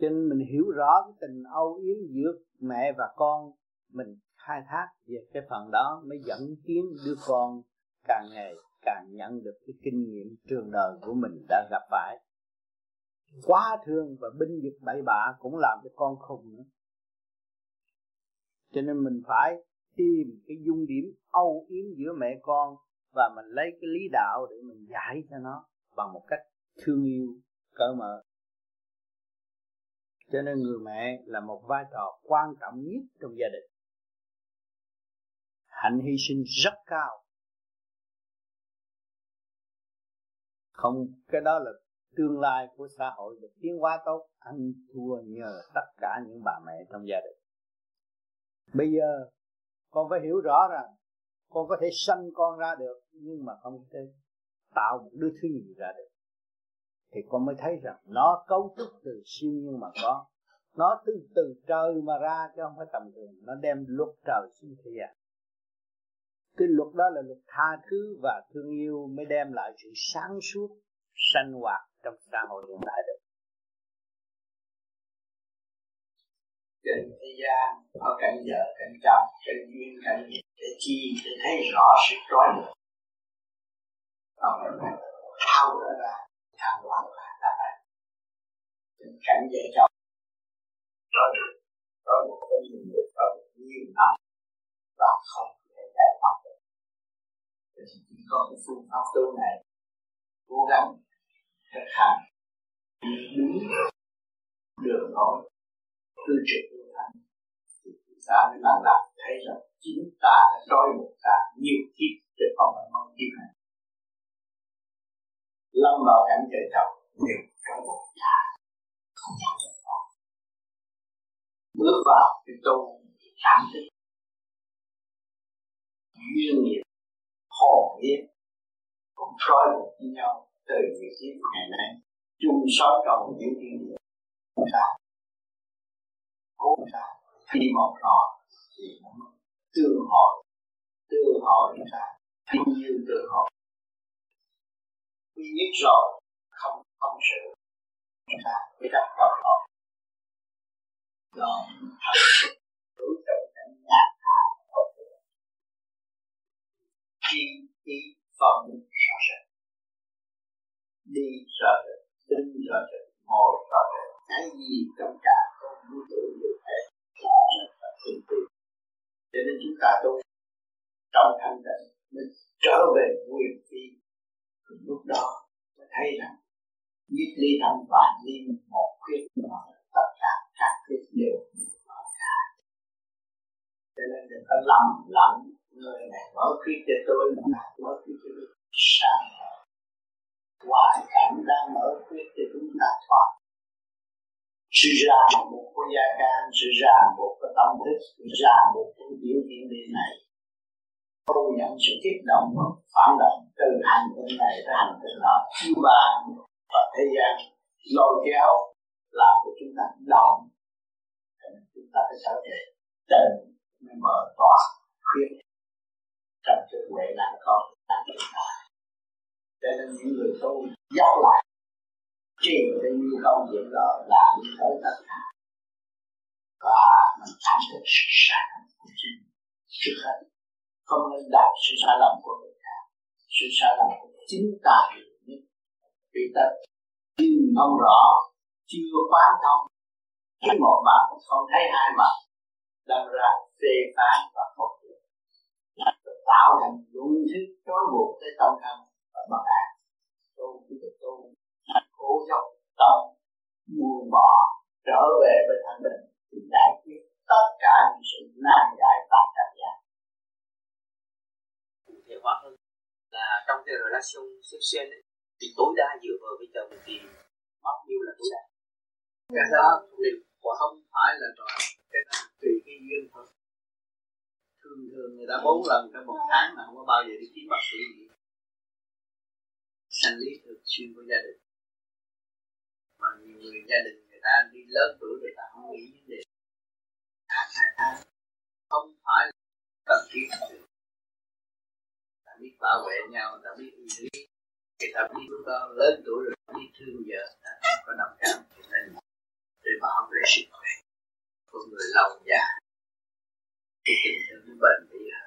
Cho nên mình hiểu rõ cái tình âu yếm giữa mẹ và con, mình khai thác về cái phần đó mới dẫn tiến đứa con càng ngày càng nhận được cái kinh nghiệm trường đời của mình đã gặp phải. Quá thương và binh vực bậy bạ cũng làm cho con khùng nữa. Cho nên mình phải tìm cái dung điểm âu yếm giữa mẹ con, và mình lấy cái lý đạo để mình giải cho nó bằng một cách thương yêu, cởi mở. Cho nên người mẹ là một vai trò quan trọng nhất trong gia đình. Hạnh hy sinh rất cao. Không, cái đó là tương lai của xã hội được tiến hóa tốt, ăn thua nhờ tất cả những bà mẹ trong gia đình. Bây giờ con phải hiểu rõ rằng con có thể sanh con ra được, nhưng mà không thể tạo một đứa thứ gì ra được. Thì con mới thấy rằng nó cấu trúc từ siêu nhiên mà có, nó từ trời mà ra chứ không phải tầm thường. Nó đem luật trời xuống thế gian. Cái luật đó là luật tha thứ và thương yêu, mới đem lại sự sáng suốt sanh hoạt trong xã hội hiện đại được. Trên thế gian có cảnh vợ, cảnh chồng, cảnh duyên, cảnh nghiệp, để chi để thấy rõ sức trói buộc. Còn nếu mà thao gỡ ra, thao gỡ ra là cảnh vợ chồng, rồi được nhiều người ở nhiều năm và không thể giải thoát được. Thì chỉ có cái phương pháp tu này cố gắng thực hành đúng đường lối tư trực tu hành thì chúng ta mới làm thấy rằng chính ta đã trói buộc ta nhiều kiếp chứ không phải một kiếp này. Lâm vào cảnh trời chồng đều trói buộc ta không thể giải thoát. Bước vào cái tu cảm thức duyên nghiệp hồn nghiệp cũng trói buộc với nhau từ nhiều kiếp ngày nay chung sống trong những thiên địa của ta cố ta khi một rồi thì nó tương hội ta thiên nhiên tương hội quy nhất rồi không sự ta mới đặt vào đó đó thật đối tượng cảnh nhạc hạ ở cửa khi phần rõ rệt đi rõ rệt đứng rõ rệt ngồi rõ rệt cái gì trong cả không vui tưởng được hết rõ rệt và tinh tường cho nên chúng ta tôi trong thanh tịnh mình trở về nguyên phi lúc đó mới thấy rằng nhất ly thâm vạn ly một khuyết mà tất cả các khuyết đều mở ra cho nên đừng có lầm lẫn người này mở khuyết cho tôi mở khuyết cho tôi sáng hoài cảnh đang mở khuyết cho chúng ta thoát sự ràng buộc của gia can, sự ràng buộc của tâm thức, sự ràng buộc của tiểu thiên địa này không nhận sự kích động và phản động từ hành tinh này tới hành tinh nọ chiêu bàn và thế gian lôi kéo làm cho chúng ta động chúng ta phải trở về từ mới mở tỏa khuyết trong sự huệ năng con đang chúng ta cho nên những người tu giác lại chỉ cái nhu cầu diễn lợi là những thứ tất cả và mình cảm được sự sai lầm của chính trước hết không nên đặt sự sai lầm của người ta sự sai lầm của chính ta nhất vì ta tin không rõ chưa quán thông thấy một mặt không thấy hai mặt đâm ra phê phán và không được tạo thành luân thức trói buộc tới tâm thân và bất an tu cố dốc tâm buông bỏ trở về với thanh định thì giải quyết tất cả những sự nan giải tạm cảm giác. Cụ thể hóa hơn là trong cái relation sexual ấy, thì tối đa dựa vào với chồng thì bao nhiêu là tối đa. Cái đó không phải là rồi, cái đó tùy cái duyên thôi. Thường người ta 4 lần trong một tháng mà không có bao giờ đi kiếm bác sĩ gì. Sanh lý thường xuyên của gia đình. Mà nhiều người gia đình người ta đi lớn tuổi người ta không nghĩ vấn đề tháng 2 tháng không phải là cần thiết nữa. Ta biết bảo vệ nhau, ta biết y lý, người ta biết chúng ta lớn tuổi rồi ta biết thương vợ, ta không có đồng cảm cho nên để bảo vệ sức khỏe của người lâu già. Cái tình thương của bệnh bây giờ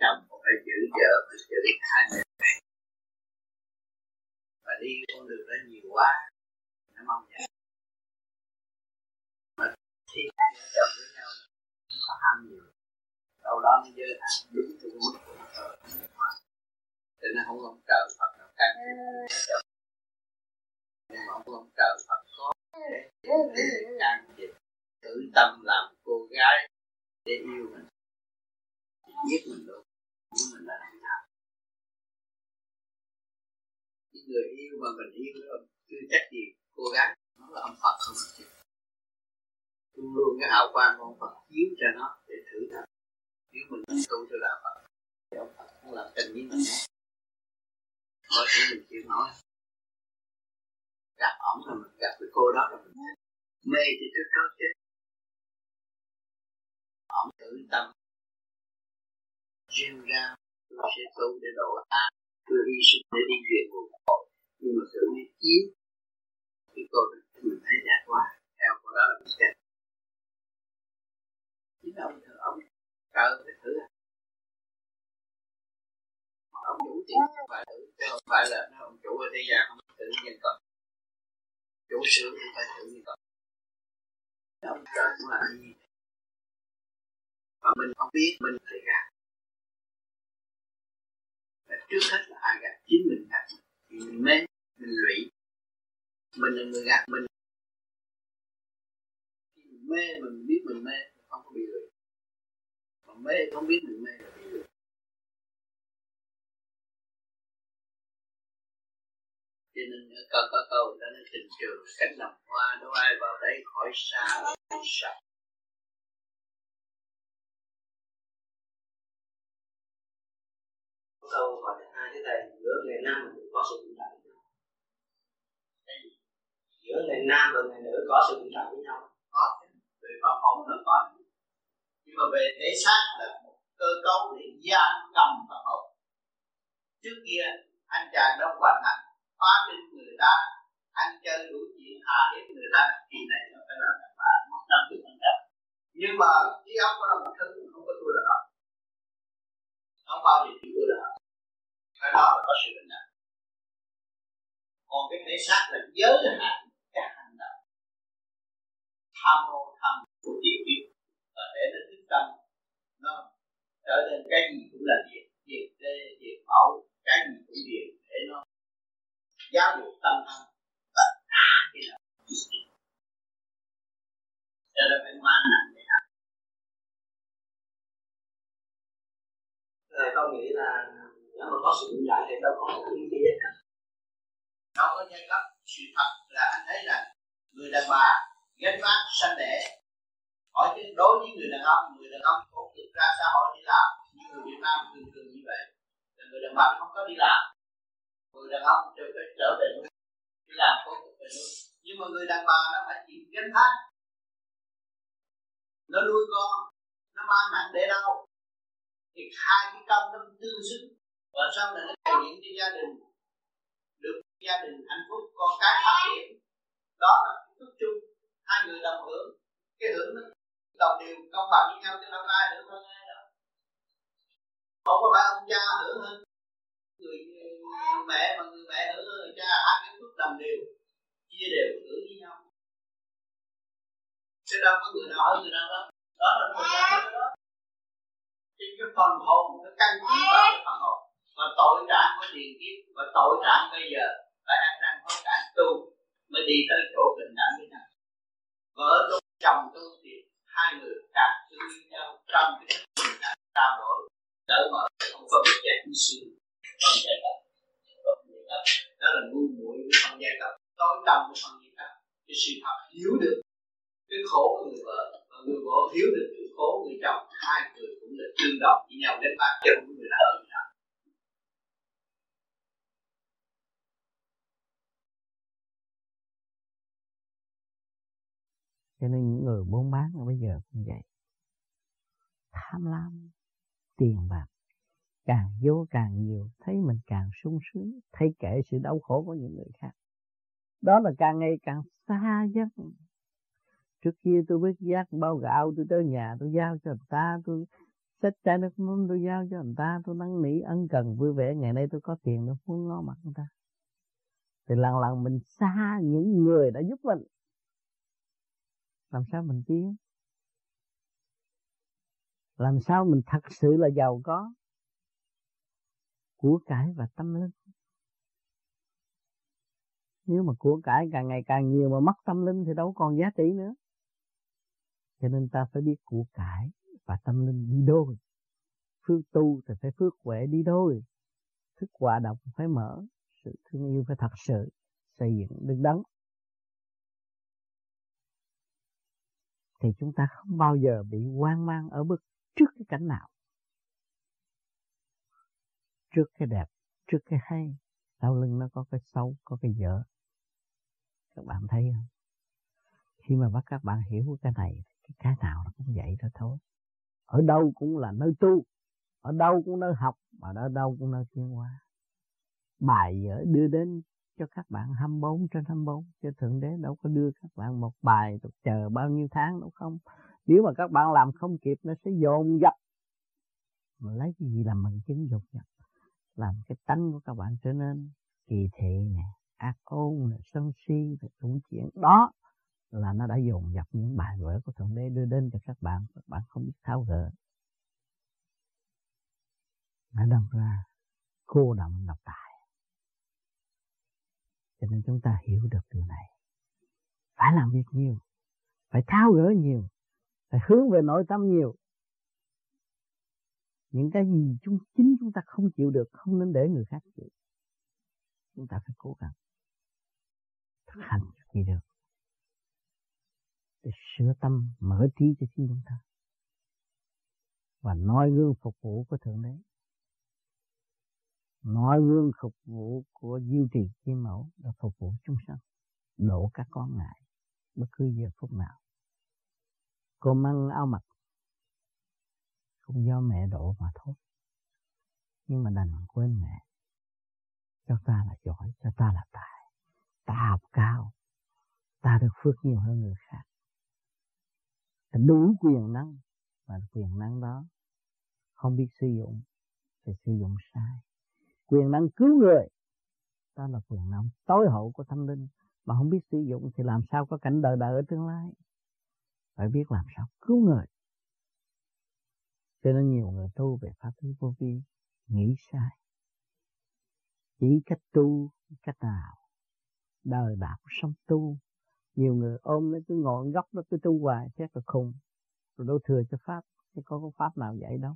chồng phải giữ vợ phải giữ hai người và đi con đường đó nhiều quá nó mong vậy mà khi vợ chồng với nhau nó có ham nhiều đâu đó nó dơ thẳng đúng từ mức của nó rồi cho nên không ông trời Phật nào can thiệp vợ chồng nhưng mà ông trời Phật có để can thiệp tự tâm làm cô gái để yêu mình giết mình luôn giết mình là làm sao người yêu mà mình yêu đó chưa chắc gì cô gái nó là ông Phật không chứ luôn luôn cái hào quang của ông Phật chiếu cho nó để thử thách nếu mình tu cho đạo Phật thì ông Phật cũng làm tình với mình có thể mình chịu nói gặp ổng rồi mình gặp cái cô đó rồi mình mê thì trước đó chứ ổng tự tâm gieo ra tôi sẽ tu để độ an tôi hy sinh để đi về nguồn cội nhưng mà sự nó chiếu thì cô mình thấy nhạt quá theo cô đó là mình sẽ chính ông cờ cái thứ này mà ông chủ thì không phải thử chứ không phải là ông chủ ở thế gian không thử nhân cần chủ sướng không phải thử nhân cần ông trời cũng là đi. Và mình không biết mình phải gạt. Và trước hết là ai gạt? Chính mình gạt. Vì mình mến, mình lụy. Mình là người gạt mình. Khi mình mê, mình biết mình mê, mình không có bị lụy. Mà mê không biết mình mê là bị lụy. Cho nên câu đó nó tình trường cánh đồng hoa, đâu ai vào đấy khỏi xa sợ. Câu hỏi thứ hai thế này, giữa ngày nam và nữ có sự bình đẳng với nhau. Giữa ngày nam và ngày nữ có sự bình đẳng với nhau. Có, về pháp phóng là có. Nhưng mà về thể xác là một cơ cấu để giam cầm pháp học. Trước kia anh chàng đã hoàn thành phá trên người ta, ăn chơi đủ chuyện hạ hiếp người ta, thì này nó phải làm các bạn mất 50%. Nhưng mà trí óc của nó một thứ không có thua là đó, không bao giờ chịu thua là đó. Cái đó là có sự bình đẳng. Còn cái thể xác là giới hạn các hành động, tham ô tham của tiền kiếp, và để nó thức tâm, nó trở nên cái gì cũng là việc, việc tê, việc mẫu, cái gì cũng việc để nó giáo dục tâm thân và ta thì là cho nên phải mang nặng để học. Rồi con nghĩ là nếu mà có sự bình đẳng thì đâu có những cái giai cấp. Đâu có giai cấp, sự thật là anh thấy là người đàn bà gánh vác sanh đẻ. Hỏi chứ đối với người đàn ông cũng được ra xã hội đi làm. Nhưng người Việt Nam thường thường như vậy là người đàn bà không có đi làm. Người đàn ông đều phải trở về luôn, đi làm công việc về luôn. Nhưng mà người đàn bà nó phải chịu gánh vác, nó nuôi con, nó mang nặng để đau, thì hai cái công nó tương xứng. Và sau này nó thể hiện cho gia đình, được gia đình hạnh phúc, con cái phát triển. Đó là cái phúc chung, hai người đồng hưởng. Cái hưởng nó đồng đều công bằng với nhau, chứ không ai hưởng hơn ai đâu. Không có phải ông cha hưởng hơn người mẹ, mà người mẹ hưởng người cha, hai cái phước đồng đều, chia đều hưởng với nhau. Chứ đâu có người nào hơn người nào đó. Đó là một cái đó. Chính cái phần hồn nó căn cứ vào cái phần hồn. Và tội trạng của tiền kiếp và tội trạng bây giờ phải ăn năn hối cải tu mới đi tới chỗ bình đẳng với nhau. Vợ tu chồng tu thì hai người càng thương nhau trong cái bình đẳng trao đổi, đỡ mở không phân biệt dạng như xưa. Phần giai cấp, đó là ngu muội của phần giai cấp, tối tâm của phần giai cấp. Cái sự thật hiểu được cái khổ của người vợ và người vợ hiểu được cái khổ của người chồng, hai người cũng là tương đồng với nhau đến ba chân của người nào. Cho nên những người buôn bán bây giờ cũng vậy, tham lam tiền bạc càng vô càng nhiều, thấy mình càng sung sướng, thấy kệ sự đau khổ của những người khác. Đó là càng ngày càng xa giấc. Trước kia tôi biết giác bao gạo, tôi tới nhà tôi giao cho người ta, tôi xách chai nước mắm tôi giao cho người ta, tôi năn nỉ ân cần vui vẻ. Ngày nay tôi có tiền tôi muốn ngó mặt người ta. Thì lần lần mình xa những người đã giúp mình, làm sao mình tiến? Làm sao mình thật sự là giàu có của cải và tâm linh? Nếu mà của cải càng ngày càng nhiều mà mất tâm linh thì đâu còn giá trị nữa. Cho nên ta phải biết của cải và tâm linh đi đôi. Phước tu thì phải phước huệ đi đôi. Thức hòa đồng phải mở, sự thương yêu phải thật sự, xây dựng đứng đắn. Thì chúng ta không bao giờ bị hoang mang ở bước trước cái cảnh nào. Trước cái đẹp, trước cái hay, sau lưng nó có cái xấu, có cái dở. Các bạn thấy không? Khi mà bắt các bạn hiểu cái này, cái nào nó cũng vậy đó thôi. Ở đâu cũng là nơi tu, ở đâu cũng nơi học, mà ở đâu cũng nơi tiến hóa. Bài vở đưa đến cho các bạn 24/24, cho Thượng Đế đâu có đưa các bạn một bài tục chờ bao nhiêu tháng đâu không. Nếu mà các bạn làm không kịp nó sẽ dồn dập. Mà lấy cái gì làm bằng chứng dồn dập? Làm cái tánh của các bạn trở nên kỳ thị nè, ác ôn nè, sân si, đủ chuyện. Đó là nó đã dồn dập những bài vở của Thượng Đế đưa đến cho các bạn không biết tháo gỡ. Nó đâm ra cô động độc tài. Cho nên chúng ta hiểu được điều này. Phải làm việc nhiều, phải tháo gỡ nhiều, phải hướng về nội tâm nhiều. Những cái gì chính chúng ta không chịu được, không nên để người khác chịu. Chúng ta phải cố gắng thực hành gì được để sửa tâm, mở trí cho chính chúng ta và noi gương phục vụ của Thượng Đế, noi gương phục vụ của Diêu Trì Kim Mẫu để phục vụ chúng sanh, độ các con ngài bất cứ giờ phút nào. Cô mang áo mặc cũng do mẹ độ mà thôi, nhưng mà đành quên mẹ. Cho ta là giỏi, cho ta là tài, ta học cao, ta được phước nhiều hơn người khác, ta đủ quyền năng, và quyền năng đó không biết sử dụng thì sử dụng sai. Quyền năng cứu người đó là quyền năng tối hậu của tâm linh, mà không biết sử dụng thì làm sao có cảnh đời đời ở tương lai. Phải biết làm sao cứu người. Cho nên nhiều người tu về pháp lý vô vi nghĩ sai, chỉ cách tu cách nào đời đạo sống tu. Nhiều người ôm nó cứ ngọn gốc nó cứ tu hoài, chắc là khùng rồi, đâu thừa cho pháp, chứ có pháp nào vậy đâu.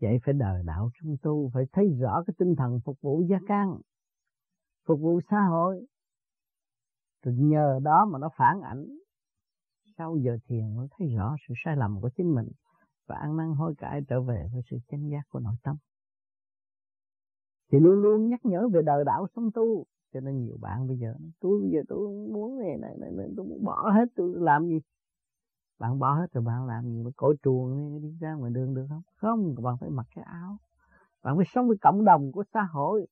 Vậy phải đời đạo sống tu, phải thấy rõ cái tinh thần phục vụ gia căn, phục vụ xã hội, rồi nhờ đó mà nó phản ảnh. Sau giờ thiền nó thấy rõ sự sai lầm của chính mình và ăn năn hối cải, trở về với sự chánh giác của nội tâm. Thì luôn luôn nhắc nhở về đời đạo sống tu. Cho nên nhiều bạn bây giờ, tôi bây giờ tôi muốn này, tôi muốn bỏ hết, tôi làm gì? Bạn bỏ hết rồi bạn làm gì? Mà cổ truồng đi ra ngoài đường được không? Không, bạn phải mặc cái áo, bạn phải sống với cộng đồng của xã hội,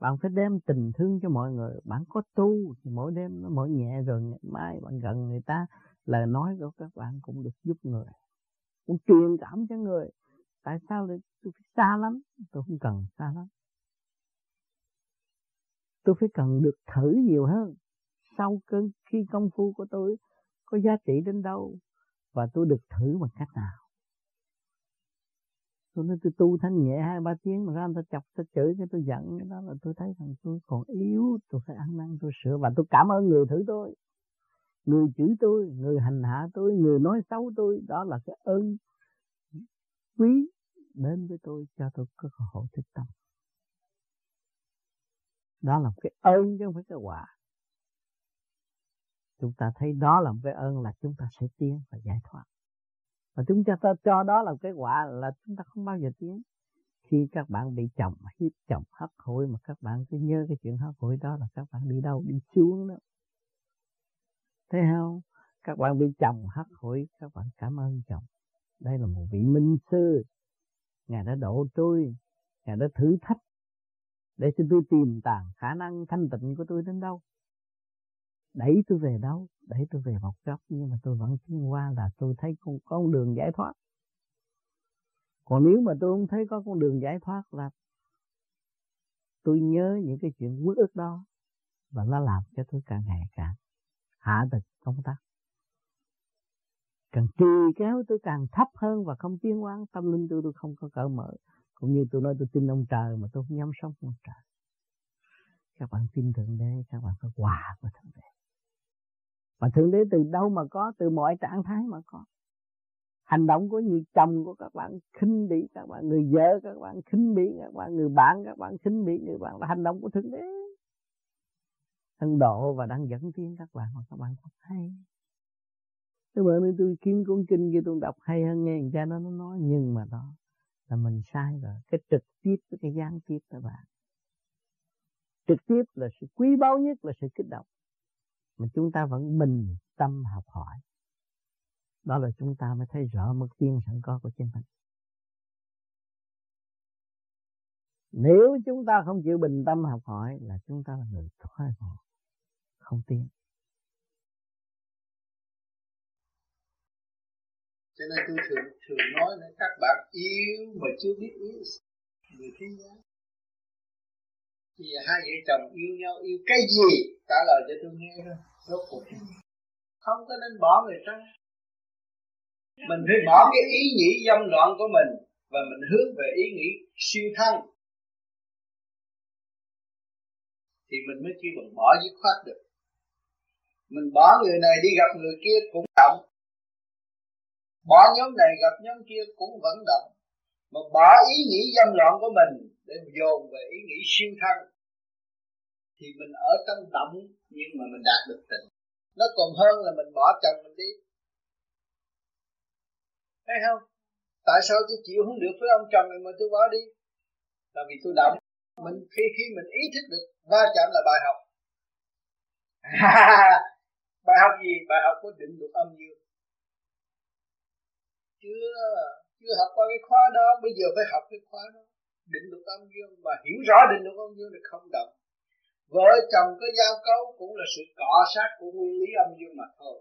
bạn phải đem tình thương cho mọi người. Bạn có tu thì mỗi đêm nó mỗi nhẹ, rồi ngày mai bạn gần người ta, lời nói của các bạn cũng được giúp người, cũng truyền cảm cho người. Tại sao lại tôi phải xa lắm? Tôi không cần xa lắm, tôi phải cần được thử nhiều hơn. Sau khi công phu của tôi có giá trị đến đâu và tôi được thử bằng cách nào. Tôi nói tôi tu thanh nhẹ 2-3 tiếng mà ra người ta chọc, ta chửi, cái tôi giận, cái đó là tôi thấy rằng tôi còn yếu, tôi phải ăn năn, tôi sửa. Và tôi cảm ơn người thử tôi, người chửi tôi, người hành hạ tôi, người nói xấu tôi. Đó là cái ơn quý đến với tôi, cho tôi có cơ hội thức tâm. Đó là cái ơn chứ không phải cái quả. Chúng ta thấy đó là một cái ơn là chúng ta sẽ tiến và giải thoát. Và chúng ta cho đó là cái quả là chúng ta không bao giờ tiến. Khi các bạn bị chồng hiếp, chồng hắc hủi mà các bạn cứ nhớ cái chuyện hắc hủi đó là các bạn đi đâu? Đi xuống đó. Thấy không? Các bạn bị chồng hắc hủi, các bạn cảm ơn chồng. Đây là một vị minh sư, Ngài đã độ tôi, Ngài đã thử thách để cho tôi tìm tàng khả năng thanh tịnh của tôi đến đâu, đẩy tôi về đâu, đẩy tôi về một góc, nhưng mà tôi vẫn tiến qua, là tôi thấy con đường giải thoát. Còn nếu mà tôi không thấy có con đường giải thoát là tôi nhớ những cái chuyện uất ức đó, và nó làm cho tôi càng ngày càng hạ tịch công tác, càng trì kéo tôi càng thấp hơn và không tiến hóa. Tâm linh tôi không có cởi mở. Cũng như tôi nói tôi tin ông trời mà tôi không dám sống ông trời. Các bạn tin Thượng Đế, các bạn có quà của Thượng Đế. Mà Thượng Đế từ đâu mà có? Từ mọi trạng thái mà có. Hành động của người chồng của các bạn khinh bỉ các bạn, người vợ các bạn khinh bỉ các bạn, người bạn các bạn khinh bỉ người bạn, là hành động của Thượng Đế đang độ và đang dẫn tiến các bạn mà các bạn không hay. Các bạn ơi, tôi kiếm cuốn kinh kia tôi đọc hay hơn nghe người cha nó nói, nhưng mà đó là mình sai rồi. Cái trực tiếp với cái gián tiếp các bạn. Trực tiếp là sự quý báu nhất, là sự kích động. Mà chúng ta vẫn bình tâm học hỏi. Đó là chúng ta mới thấy rõ mức tiên sẵn có của chính mình. Nếu chúng ta không chịu bình tâm học hỏi là chúng ta là người thoái bộ, không tiến. Cho nên tôi thường nói là các bạn yêu mà chưa biết yêu người thế giới. Thì hai vợ chồng yêu nhau yêu cái gì? trả lời cho tôi nghe thôi. Rốt cuộc không có nên bỏ người ta, mình phải bỏ cái ý nghĩ dâm loạn của mình và mình hướng về ý nghĩ siêu thăng thì mình mới kêu bằng bỏ dứt khoát được. Mình bỏ người này đi gặp người kia cũng động, bỏ nhóm này gặp nhóm kia cũng vẫn động, mà bỏ ý nghĩ dâm loạn của mình để dồn về ý nghĩ siêu thăng thì mình ở trong động nhưng mà mình đạt được tình. Nó còn hơn là mình bỏ chồng mình đi, thấy không? Tại sao tôi chịu không được với ông chồng này mà tôi bỏ đi? Là vì tôi động. Mình khi mình ý thức được va chạm là bài học. Bài học gì? Bài học của định luật âm dương. Chưa học qua cái khóa đó, bây giờ phải học cái khóa đó, định luật âm dương, và hiểu rõ định luật âm dương thì không động. Vợ chồng có giao cấu cũng là sự cọ sát của nguyên lý âm dương mà thôi.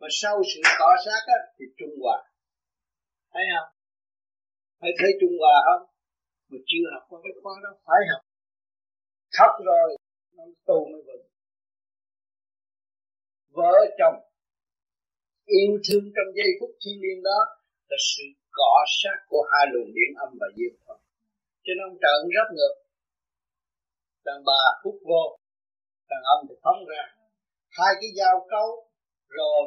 Mà sau sự cọ sát á, thì trung hòa. Thấy không? Phải thấy trung hòa không? Mà chưa học qua cái khóa đó, phải học. Học rồi, nó tu mới vững. Vợ chồng yêu thương trong giây phút thiên liêng đó là sự cọ sát của hai luồng điện âm và dương thôi. Cho nên ông trợn rất ngược. Đàn bà hút vô, đàn ông thì phóng ra. Hai cái giao cấu rồi,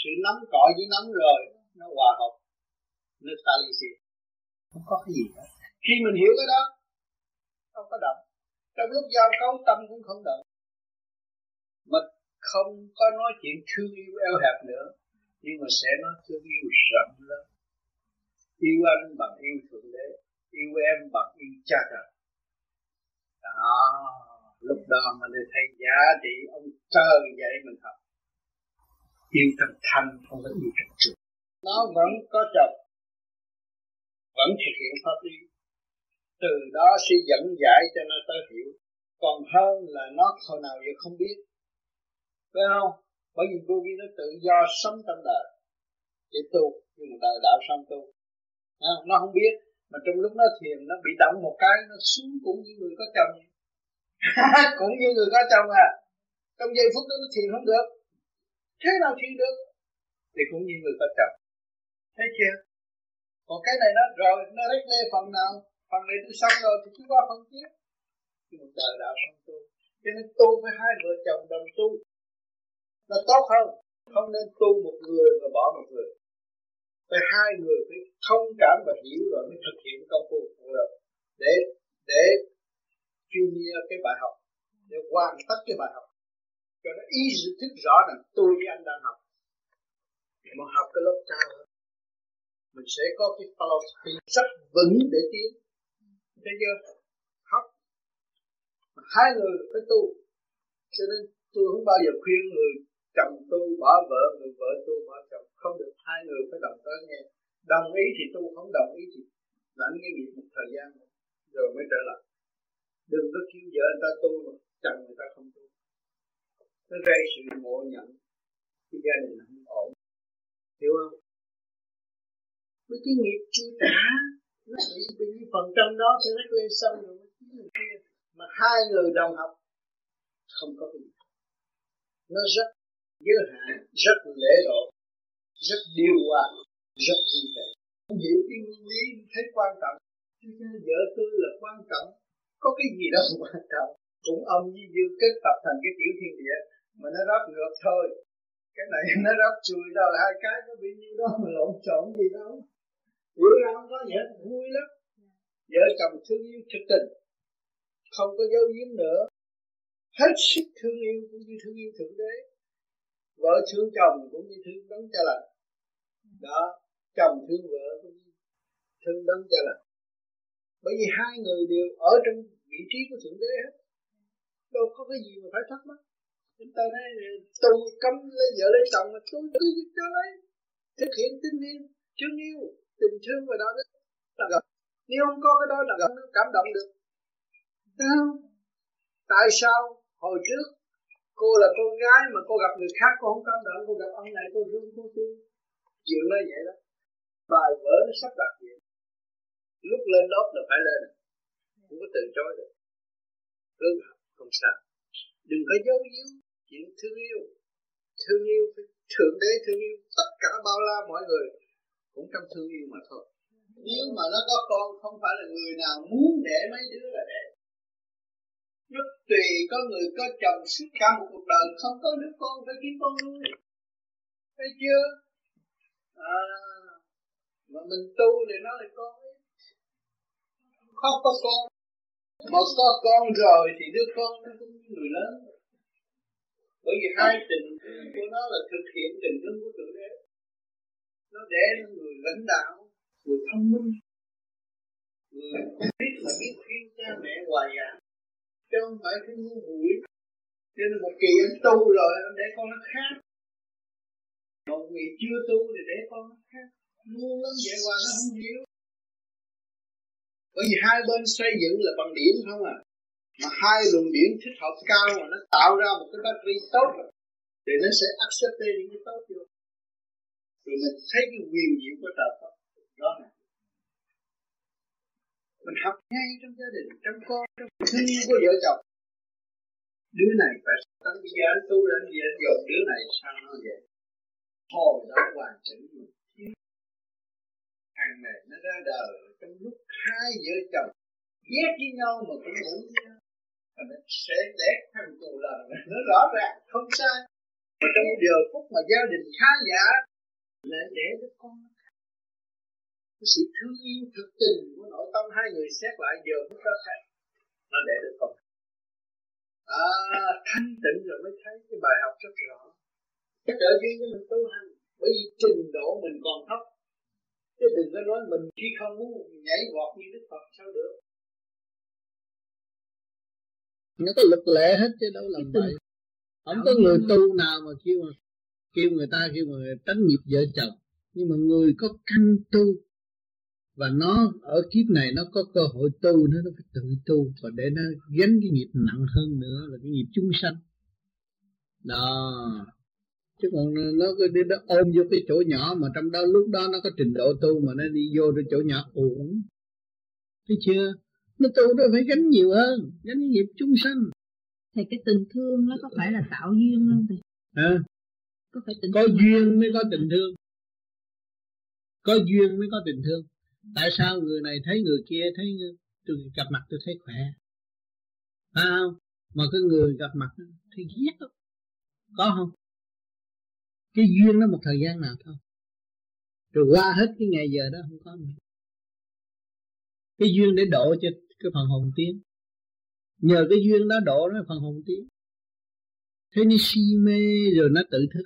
sự nắm cọ với nắm rồi, nó hòa hợp, nó ta ly dị. Không có cái gì hết. Khi mình hiểu cái đó, không có động. Trong lúc giao cấu tâm cũng không động. Mình không có nói chuyện thương yêu eo hẹp nữa, nhưng mà sẽ nói thương yêu rộng lớn. Yêu anh bằng yêu Thượng Đế, yêu em bằng yêu cha trời. Đó, lúc đó mình thấy giá trị ông trời dạy mình học. Yêu trong thanh không phải yêu trong trường. Nó vẫn có chồng, vẫn thực hiện pháp lý. Từ đó sẽ dẫn giải cho nó tới hiểu. Còn hơn là nó hồi nào giờ không biết, phải không? Bởi vì vô vi nó tự do sống trong đời để tu, nhưng mà đời đạo xong tu nó không biết. Mà trong lúc nó thiền nó bị động một cái, nó xuống cũng như người có chồng. Cũng như người có chồng à. Trong giây phút đó nó thiền không được. Thế nào thiền được? Thì cũng như người có chồng. Thấy chưa? Còn cái này nó rồi, nó rét lê phần nào. Phần này tôi xong rồi thì cứ qua phần tiếp. Thì một đời đạo xong tu. Cho nên tu với hai vợ chồng đồng tu là tốt hơn. Không nên tu một người và bỏ một người. Phải hai người phải thông cảm và hiểu rồi mới thực hiện công phu được. Để chuyên gia cái bài học, để hoàn tất cái bài học cho nó ý thức rõ rằng tôi với anh đang học. Mà học cái lớp cao hơn mình sẽ có cái philosophy rất vững để tiến. Thấy chưa? Học mà hai người phải tu. Cho nên tôi không bao giờ khuyên người chồng tu bỏ vợ, người vợ tu bỏ chồng. Không được, hai người phải đồng tới nghe. Đồng ý thì tu, không đồng ý thì lãnh cái nghiệp một thời gian rồi mới trở lại. Đừng có kêu vợ người ta tu mà chồng người ta không tu. Nó gây sự ngộ nhận cái gia đình không ổn. Hiểu không? Mấy cái nghiệp chưa trả, nó bị phần trăm đó sẽ nó quên xong rồi mới kiếm người kia. Mà hai người đồng học không có gì. Nó rất giới hạn, rất lễ độ, rất điều hòa, rất vui vẻ. Không hiểu cái nguyên lý thấy quan trọng. Vợ tôi là quan trọng. Có cái gì đâu quan trọng. Cũng âm với dương kết tập thành cái tiểu thiên địa. Mà nó ráp ngược thôi. Cái này nó ráp chùi đâu. Hai cái nó bị nhiêu đó mà lộn trộn gì đâu. Hiểu ra không có gì hết. Vui lắm. Vợ chồng thương yêu thực tình, không có dấu giếm nữa. Hết sức thương yêu cũng như thương yêu Thượng Đế. Vợ thương chồng cũng như thương đấng cha lành. Đó, chồng thương vợ cũng như thương đấng cha lành. Bởi vì hai người đều ở trong vị trí của Thượng Đế hết. Đâu có cái gì mà phải thắc mắc. Chúng ta nói tôi cấm lấy vợ lấy chồng mà tôi cứ cho lấy. Thực hiện tình yêu, thương yêu, tình thương và đó đấy. Nếu không có cái đó là nó cảm động được. Đúng không? Tại sao hồi trước cô là con gái mà cô gặp người khác cô không cảm động, cô gặp ông này cô run cô tim. Chuyện nó vậy đó. Bài vở nó sắp đặt vậy. Lúc lên lớp là phải lên. Không có từ chối được. Cứ học không sao. Đừng có giấu giếm chuyện thương yêu. Thương yêu phải thượng đế thương yêu tất cả bao la mọi người cũng trong thương yêu mà thôi. Nếu mà nó có con, không phải là người nào muốn để mấy đứa là để. Nó tùy, có người có chồng suốt cả một cuộc đời không có đứa con phải kiếm con nuôi, thấy chưa? À, mà mình tu thì nó là con, không có con. Mà có con rồi thì đứa con nó cũng như người lớn. Bởi vì hai tình của nó là thực hiện tình thương của Thượng Đế. Nó để người lãnh đạo, người thông minh, người biết là biết khuyên cha mẹ hoài giảng, chứ không phải cái ngu muội. Cho nên một kỳ anh tu rồi anh để con nó khác, còn người chưa tu thì để con nó khác, ngu lắm vậy hoài nó không hiểu. Bởi vì hai bên xây dựng là bằng điểm không à, mà hai luồng điển thích hợp cao mà nó tạo ra một cái battery tốt thì nó sẽ accept những cái tốt vô. Rồi mình thấy cái quyền diệu của trời Phật đó nè. Mình học ngay trong gia đình, trong con, trong thương yêu của vợ chồng. Đứa này phải tấn bây giờ anh tu lên gì anh dồn đứa này sao nó vậy? Hồi đó hoàn chỉnh mình thiếu. Hàng này nó ra đời trong lúc hai vợ chồng ghét với nhau mà cũng ngủ với nhau. Và nó sẽ đẻ thằng tù lần, nó rõ ràng không sai. Mà trong giờ phút mà gia đình khá giả là để đứa con nó khác. Cái sự thương yêu thực tình của nội tâm hai người xét lại giờ phút đó khác. Nó để đứa con. À, thanh tịnh rồi mới thấy cái bài học rất rõ. Cái trợ duyên cho mình tu hành. Bởi vì trình độ mình còn thấp. Chứ đừng có nói mình khi không muốn nhảy vọt như Đức Phật sao được. Nó có luật lệ hết chứ đâu làm vậy. Không có người tu nào mà kêu người ta kêu người tánh nghiệp vợ chồng. Nhưng mà người có căn tu và nó ở kiếp này nó có cơ hội tu, nó phải tự tu và để nó gánh cái nghiệp nặng hơn nữa là cái nghiệp chúng sanh đó. Chứ còn nó đi nó ôm vô cái chỗ nhỏ mà trong đó lúc đó nó có trình độ tu mà nó đi vô cái chỗ nhỏ uổng, thấy chưa? Nó tu nó phải gánh nhiều hơn, gánh cái nghiệp chúng sanh. Thì cái tình thương nó có phải là tạo duyên không thầy? À, có duyên mới có tình thương. Có duyên mới có tình thương. Tại sao người này thấy người kia thấy tôi gặp mặt tôi thấy khỏe, phải không? Mà cái người gặp mặt thấy ghét đó. Có không? Cái duyên nó một thời gian nào thôi, rồi qua hết cái ngày giờ đó không có nữa. Cái duyên để độ cho cái phần hồn tiến. Nhờ cái duyên đó độ nó phần hồn tiến. Thế nó si mê rồi nó tự thức.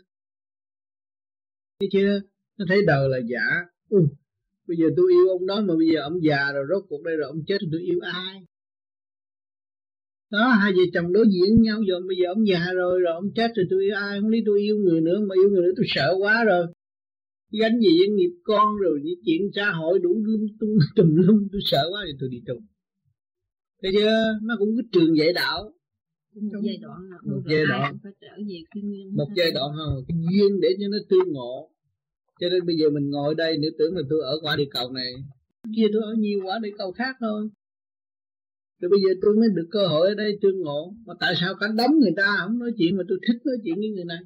Thấy chưa? Nó thấy đời là giả. Bây giờ tôi yêu ông đó mà bây giờ ông già rồi, rốt cuộc đây rồi ông chết rồi tôi yêu ai? Đó, hai vợ chồng đối diện nhau rồi, bây giờ ông già rồi ông chết rồi tôi yêu ai? Không lý tôi yêu người nữa, mà yêu người nữa tôi sợ quá rồi. Gánh gì với nghiệp con rồi, những chuyện xã hội đủ lung tung tùm lum, tôi sợ quá thì tôi đi tu. Thấy chưa? Nó cũng cứ trường dạy đạo. Một giai đoạn phải trở về cái nguyên. Một giai đoạn không, cái duyên để cho nó tư ngộ. Cho nên bây giờ mình ngồi đây nếu tưởng là tôi ở quả địa cầu này, kia tôi ở nhiều quả địa cầu khác thôi. Rồi bây giờ tôi mới được cơ hội ở đây tương ngộ. Mà tại sao cả đống người ta không nói chuyện mà tôi thích nói chuyện với người này?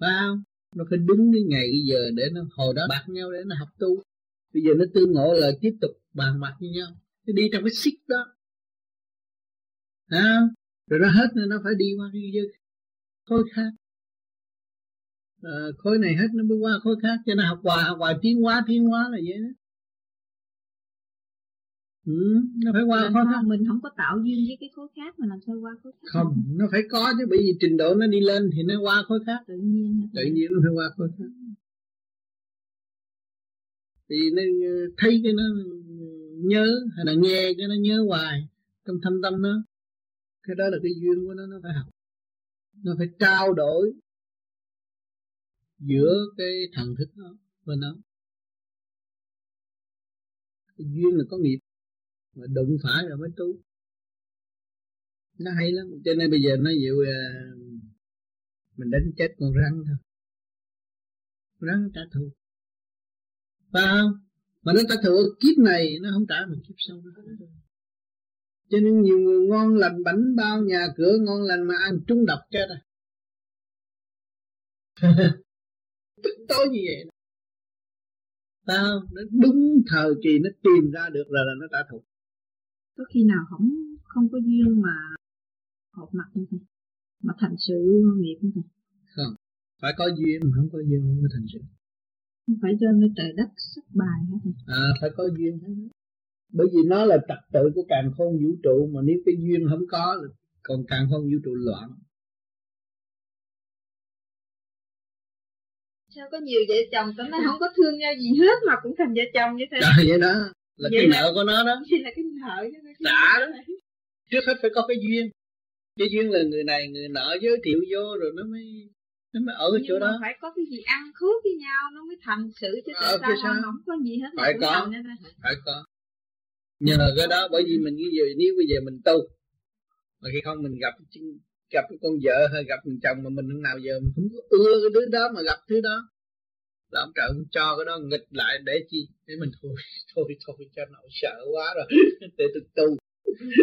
Phải không? Nó phải đứng cái ngày cái giờ để nó hồi đó bạc nhau để nó học tu. Bây giờ nó tương ngộ là tiếp tục bàn bạc với nhau. Nó đi trong cái xích đó. À, rồi nó hết rồi nó phải đi qua cái khối khác, khối này hết nó mới qua khối khác, cho nên học hoài tiến hóa là vậy đó. Nó phải qua khối khác. Mình không có tạo duyên với cái khối khác mà làm sao qua khối khác? Không, nó phải có chứ, bởi vì trình độ nó đi lên thì nó qua khối khác tự nhiên nó phải qua khối khác. Thì nó thấy cái nó nhớ hay là nghe cái nó nhớ hoài trong thâm tâm nó. Cái đó là cái duyên của nó phải học. Nó phải trao đổi giữa cái thần thức nó và nó. Cái duyên là có nghiệp, mà đụng phải rồi mới tu. Nó hay lắm. Cho nên bây giờ nó dịu mình đánh chết con rắn thôi. Rắn trả thù. Phải không? Mà nó trả thù kiếp này, nó không trả mình kiếp sau nữa. Cho nên nhiều người ngon lành, bánh bao nhà cửa ngon lành mà ăn trúng độc chết rồi. Tức tối như vậy đó. Tao nó đúng thời kỳ nó tìm ra được rồi là nó đã thuộc. Có khi nào không có duyên mà họp mặt không thầy? Mà thành sự nghiệp không thầy? Không, phải có duyên mà không có duyên không có thành sự. Không phải do nơi trời đất sắp bài hả thầy? À, phải có duyên hết. Bởi vì nó là trật tự của càn khôn vũ trụ, mà nếu cái duyên không có là còn càn khôn vũ trụ loạn. Sao có nhiều vợ chồng tụi nó không có thương nhau gì hết mà cũng thành vợ chồng như thế? Trời, vậy đó là vậy, cái nợ là của nó đó. Vậy là cái nợ chứ. Đã đó. Trước hết phải có cái duyên. Cái duyên là người này người nọ giới thiệu vô rồi nó mới ở nhưng chỗ đó. Phải có cái gì ăn khớp với nhau nó mới thành sự chứ. Tại sao nó không có gì hết? Phải có. Phải có. Nhờ cái đó, bởi vì mình như vậy, nếu bây giờ mình tu mà khi không mình gặp con vợ hay gặp người chồng mà mình lúc nào giờ mình không có ưa cái đứa đó mà gặp thứ đó là ông trời cũng cho cái đó nghịch lại để chi, để mình thôi cho nó sợ quá rồi để tôi tu,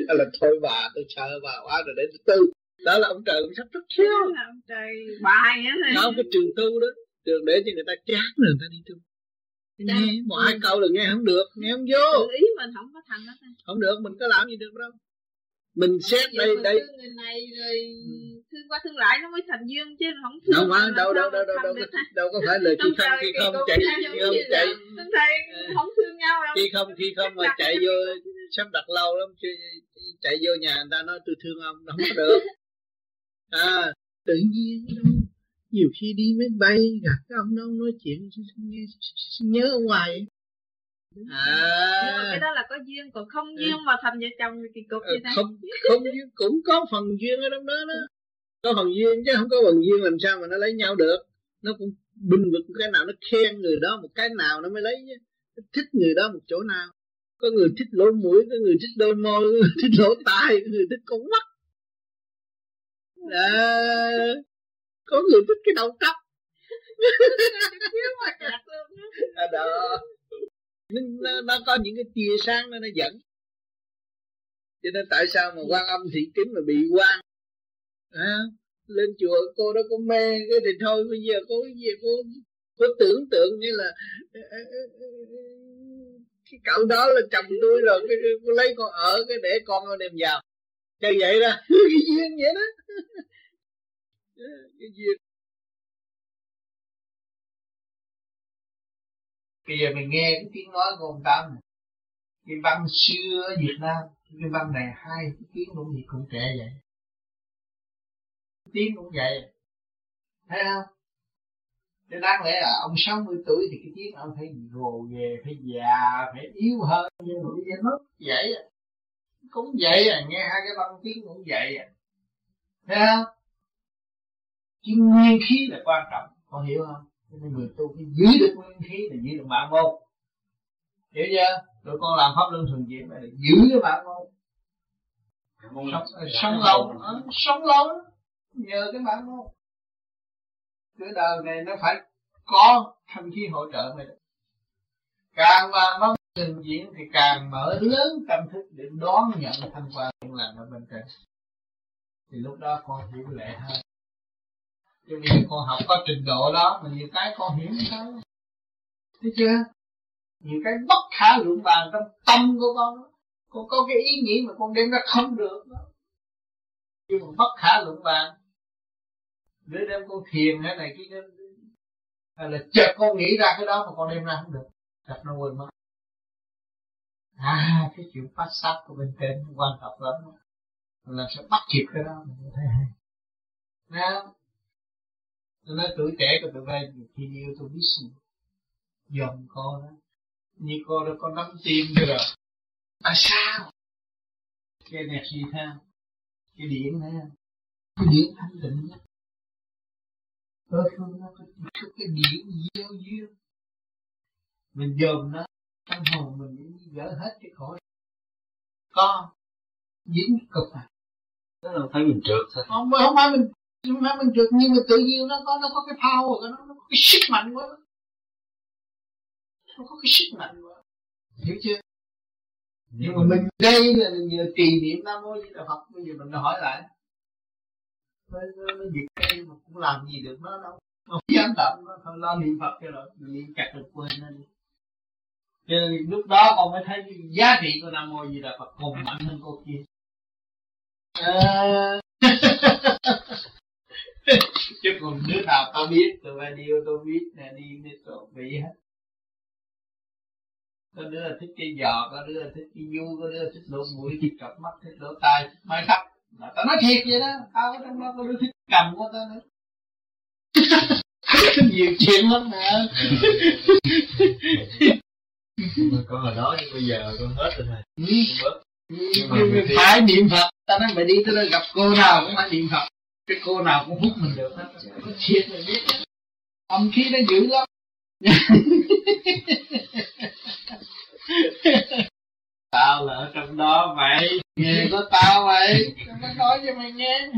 hay là thôi bà tôi sợ bà quá rồi để tôi tu, đó là ông trời cũng sắp rất xíu là ông trời bài á này. Đó cái trường tu đó, trường để cho người ta chán rồi người ta đi tu. Nghe mọi câu là nghe không được, nghe không vô. Tự ý mình không có thành đó. Không được, mình có làm gì được đâu. Mình xét đây đây. Thương người này rồi thương qua thương lại nó mới thành duyên chứ không thương. Không quá, đâu có phải lời khi không khi không chạy không chạy. Không thương nhau đâu. Khi không mà chạy vô sắp đặt lâu lắm, chạy vô nhà người ta nói tôi thương ông, nó không có được. À, tự nhiên đâu. Nhiều khi đi máy bay gặp cái ông đó nói chuyện nhớ ở ngoài. Nhưng mà cái đó là có duyên, còn không duyên mà thành vợ chồng thì cục như thế. Không duyên cũng có phần duyên ở trong đó đó. Có phần duyên chứ không có phần duyên làm sao mà nó lấy nhau được. Nó cũng bình vực cái nào nó khen người đó một cái nào nó mới lấy chứ. Nó thích người đó một chỗ nào. Có người thích lỗ mũi, có người thích đôi môi, có người thích lỗ tai, có người thích con mắt. Có người thích cái đầu cấp. Nó có những cái tia sáng nó dẫn. Cho nên tại sao mà Quan Âm Thị Kính mà bị quan lên chùa cô đó có mê cái thì thôi bây giờ cô tưởng tượng như là cái cậu đó là chồng tôi rồi, cô lấy con ở cái để con đem vào. Cho vậy đó, cái duyên vậy đó. Cái duyên. Bây giờ mình nghe cái tiếng nói của ông Tâm, cái văn xưa ở Việt Nam, cái văn này hay, cái tiếng cũng gì cũng trẻ vậy, tiếng cũng vậy, thấy không? Thế đáng lẽ là ông 60 tuổi thì cái tiếng ông phải gồ về, phải già, phải yếu hơn, nhưng mà bây giờ mất vậy, cũng vậy à, nghe hai cái văn tiếng cũng vậy à, thấy không? Chứ nguyên khí là quan trọng, con hiểu không? Cho nên người tu phải giữ được nguyên khí là giữ được mạng môn. Hiểu chưa? Tụi con làm pháp luân thường chuyển là giữ cái mạng môn. Sống lâu, nhờ cái mạng môn. Cái đời này nó phải có thanh khí hỗ trợ mình. Càng làm pháp thường chuyển thì càng mở lớn tâm thức để đón nhận thanh quan cũng làm ở bên trên. Thì lúc đó con hiểu lệ hơn. Cho nên con học có trình độ đó mà nhiều cái con hiểu không? Thấy chưa? Nhiều cái bất khả lượng bàn trong tâm của con đó. Con có cái ý nghĩ mà con đem ra không được đó. Nhưng mà bất khả lượng bàn. Đứa đem con thiền thế này kia là chợt con nghĩ ra cái đó mà con đem ra không được. Chợt nó quên mất. À, cái chuyện phát sát của bên trên quan trọng lắm đó. Là sẽ bắt kịp cái đó mình thấy hay. Nè, tôi nói tuổi trẻ của tụi bay khi yêu tôi biết gì. Dòng con đó. Như con đó con nắm tim được rồi. À sao? Cái đẹp gì ha? Cái điện này ha? Cái điện thanh tịnh nhất. Đôi phương nó có cái điện diêu diêu. Mình dồn nó. Tâm hồn mình gỡ hết cái khối. Con. Dính cái cực này. Đó là thấy mình trượt thôi. Không phải mình. Nhưng mà mình được, nhưng mà tự nhiên nó có cái power của nó có cái sức mạnh của nó có cái sức mạnh của nó, hiểu chưa? Nhưng mà mình đây là nhờ trì niệm Nam Mô Di Đà Phật. Bây giờ mình hỏi lại nó giật cây mà cũng làm gì được nó đâu. Nó dám tạm nó thôi lo niệm Phật cho rồi. Mình niệm chặt được quên nó đi. Cho nên lúc đó con mới thấy giá trị của Nam Mô Di Đà Phật còn mạnh hơn cô kia. Chứ còn đứa nào tao biết, tụi bà điêu tao biết nè, đi tụi bị hết. Có đứa là thích cái giò, có đứa là thích cái du, có đứa là thích lỗ mũi, thích cặp mắt, thích lỗ tai, thích mái tóc. Là tao nói thiệt vậy đó, tao có trong đó có đứa thích cầm của tao nữa. Nhiều chuyện lắm nè. Con hồi đó nhưng bây giờ con hết rồi thầy. Nhưng phải niệm Phật, tao nói mày đi tới đây gặp cô nào cũng phải niệm Phật. Cái cô nào cũng hút mình được hết. Có chuyện mình biết. Âm khí nó dữ lắm. Tao là ở trong đó vậy. Nghe có tao vậy. Nó nói cho mày nghe.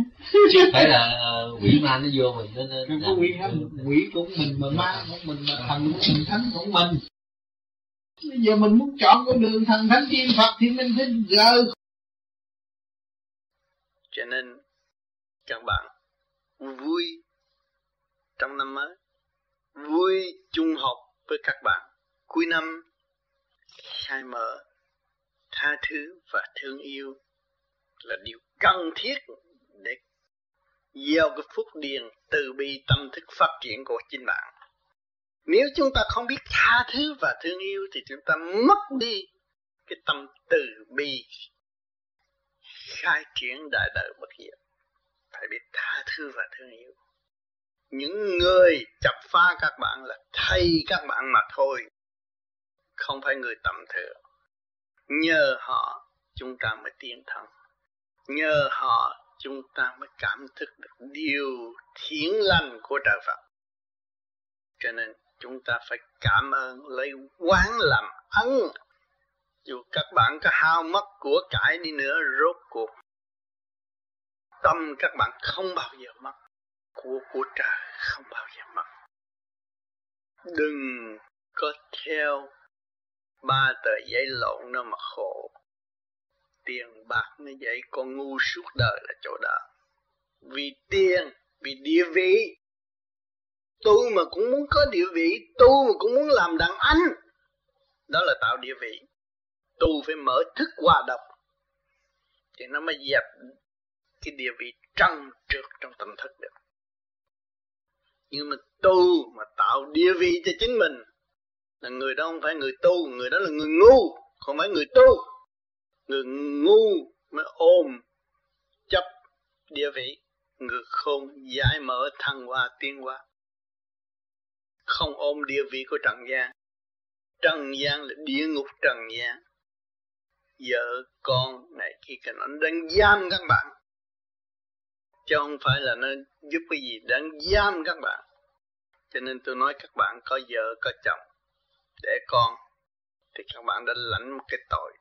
Chứ phải là quỷ ma nó vô mình nó có quỷ hết. Quỷ của mình mà ma của mình mà thần của mình, thánh của mình. Bây giờ mình muốn chọn con đường thần thánh thiên Phật thì mình phải rời. Cho nên các bạn vui trong năm mới, vui chung học với các bạn cuối năm, khai mở tha thứ và thương yêu là điều cần thiết để gieo cái phúc điền từ bi tâm thức phát triển của chính bạn. Nếu chúng ta không biết tha thứ và thương yêu thì chúng ta mất đi cái tâm từ bi khai triển đại đạo bất diệt. Phải biết tha thứ và thương yêu. Những người chọc phá các bạn là thay các bạn mà thôi, không phải người tầm thường. Nhờ họ chúng ta mới tiến thân, nhờ họ chúng ta mới cảm thức được điều thiện lành của trời Phật. Cho nên chúng ta phải cảm ơn, lấy quán làm ân. Dù các bạn có hao mất của cải đi nữa, rốt cuộc tâm các bạn không bao giờ mất, của trời không bao giờ mất. Đừng có theo 3 tờ giấy lộn nó mà khổ. Tiền bạc nó vậy, con ngu suốt đời là chỗ đó. Vì tiền, vì địa vị. Tu mà cũng muốn có địa vị, tu mà cũng muốn làm đàn anh. Đó là tạo địa vị. Tu phải mở thức hòa độc thì nó mới dẹp cái địa vị trăng trượt trong tâm thức được. Nhưng mà tu mà tạo địa vị cho chính mình là người đó không phải người tu, người đó là người ngu, không phải người tu. Người ngu mới ôm chấp địa vị, người khôn giải mở thăng hoa tiến hóa, không ôm địa vị của trần gian. Trần gian là địa ngục trần gian. Vợ con này kia nó đang giam các bạn, chứ không phải là nó giúp cái gì, đang giam các bạn. Cho nên tôi nói các bạn có vợ, có chồng, để con thì các bạn đã lãnh một cái tội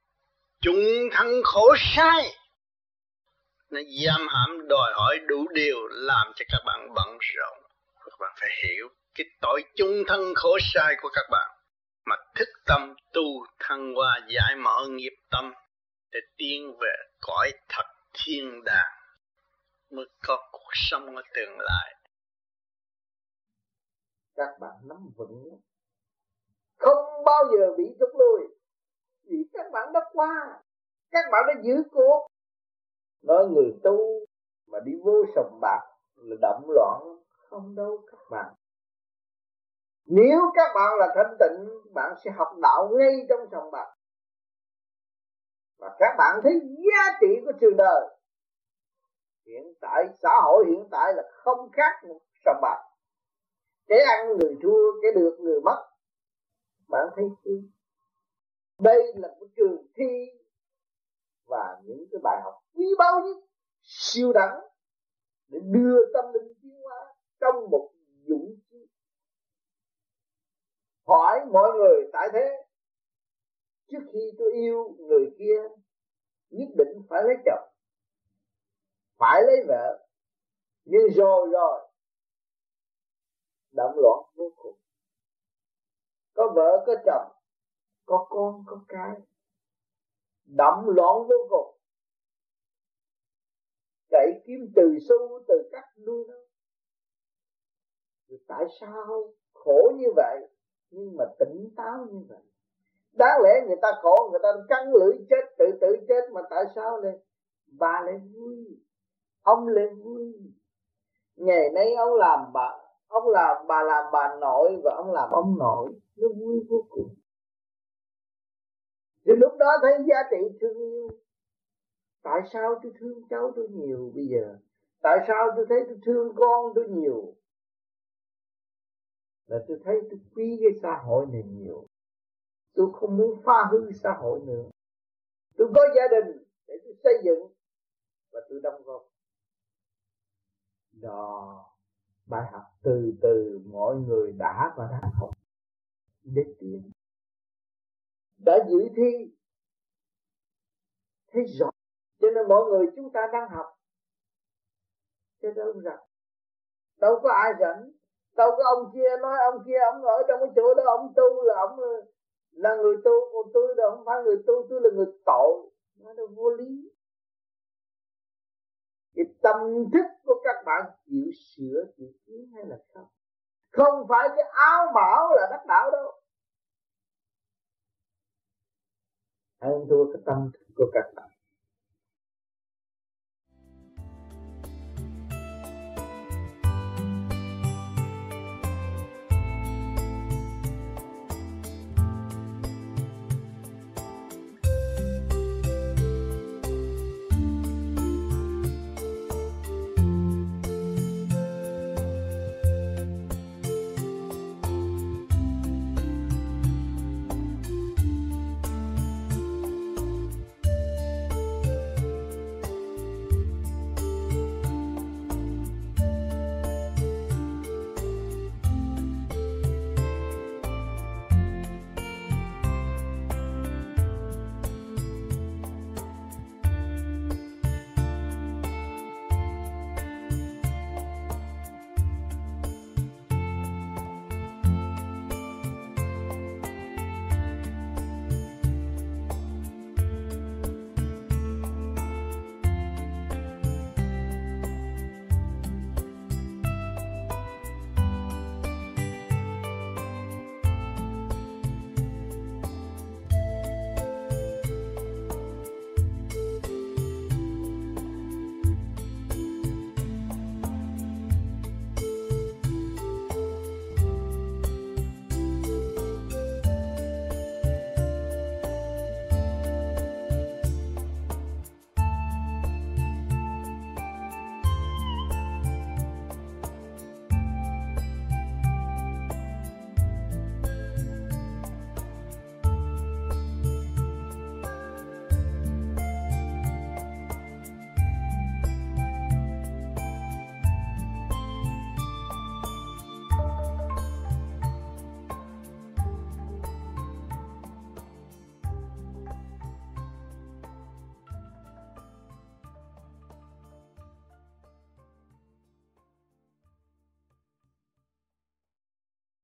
chung thân khổ sai. Nó giam hãm đòi hỏi đủ điều làm cho các bạn bận rộn. Các bạn phải hiểu cái tội chung thân khổ sai của các bạn mà thức tâm tu thăng hoa giải mở nghiệp tâm để tiến về cõi thật thiên đàng, mới có cuộc sống ở tương lai. Các bạn nắm vững lắm, không bao giờ bị rút lui, vì các bạn đã qua, các bạn đã giữ cuộc. Nói người tu mà đi vô sòng bạc là động loạn, không đâu các bạn. Nếu các bạn là thanh tịnh, bạn sẽ học đạo ngay trong sòng bạc, và các bạn thấy giá trị của trường đời. Hiện tại, xã hội hiện tại là không khác một sòng bạc. Cái ăn người thua, cái được người mất. Bạn thấy chưa? Đây là một trường thi và những cái bài học quý báu nhất, siêu đẳng, để đưa tâm linh tiến hóa trong một dũng khí. Hỏi mọi người tại thế, trước khi tôi yêu người kia, nhất định phải lấy chồng, phải lấy vợ, nhưng rồi động loạn vô cùng. Có vợ, có chồng, có con, có cái, đậm loạn vô cùng. Cậy kiếm từ xu từ cách nuôi nó. Tại sao khổ như vậy nhưng mà tỉnh táo như vậy? Đáng lẽ người ta khổ, người ta cắn lưỡi chết, tự chết, mà tại sao này bà lại vui, ông lại vui? Ngày nay ông làm bà, ông làm bà, làm bà nội, và ông làm ông nội, nó vui vô cùng. Thì lúc đó thấy giá trị thương yêu. Tại sao tôi thương cháu tôi nhiều bây giờ? Tại sao tôi thấy tôi thương con tôi nhiều? Là tôi thấy tôi quý cái xã hội này nhiều. Tôi không muốn phá hư xã hội nữa. Tôi có gia đình để tôi xây dựng và tôi đóng góp. Đó, bài học từ từ mọi người đã và đang học để tiến. Đã dự thi thấy rõ, cho nên mọi người chúng ta đang học, cho đâu rằng đâu có ai rảnh, đâu có ông kia nói ông kia ông ở trong cái chỗ đó ông tu là ông là người tu, còn tôi đâu không phải người tu, tôi là người tội, nó là vô lý. Cái tâm thức của các bạn chịu sửa chịu kiến hay là không? Không phải cái áo bảo là đắc đạo đâu. Hãy thua cái tâm thức của các bạn.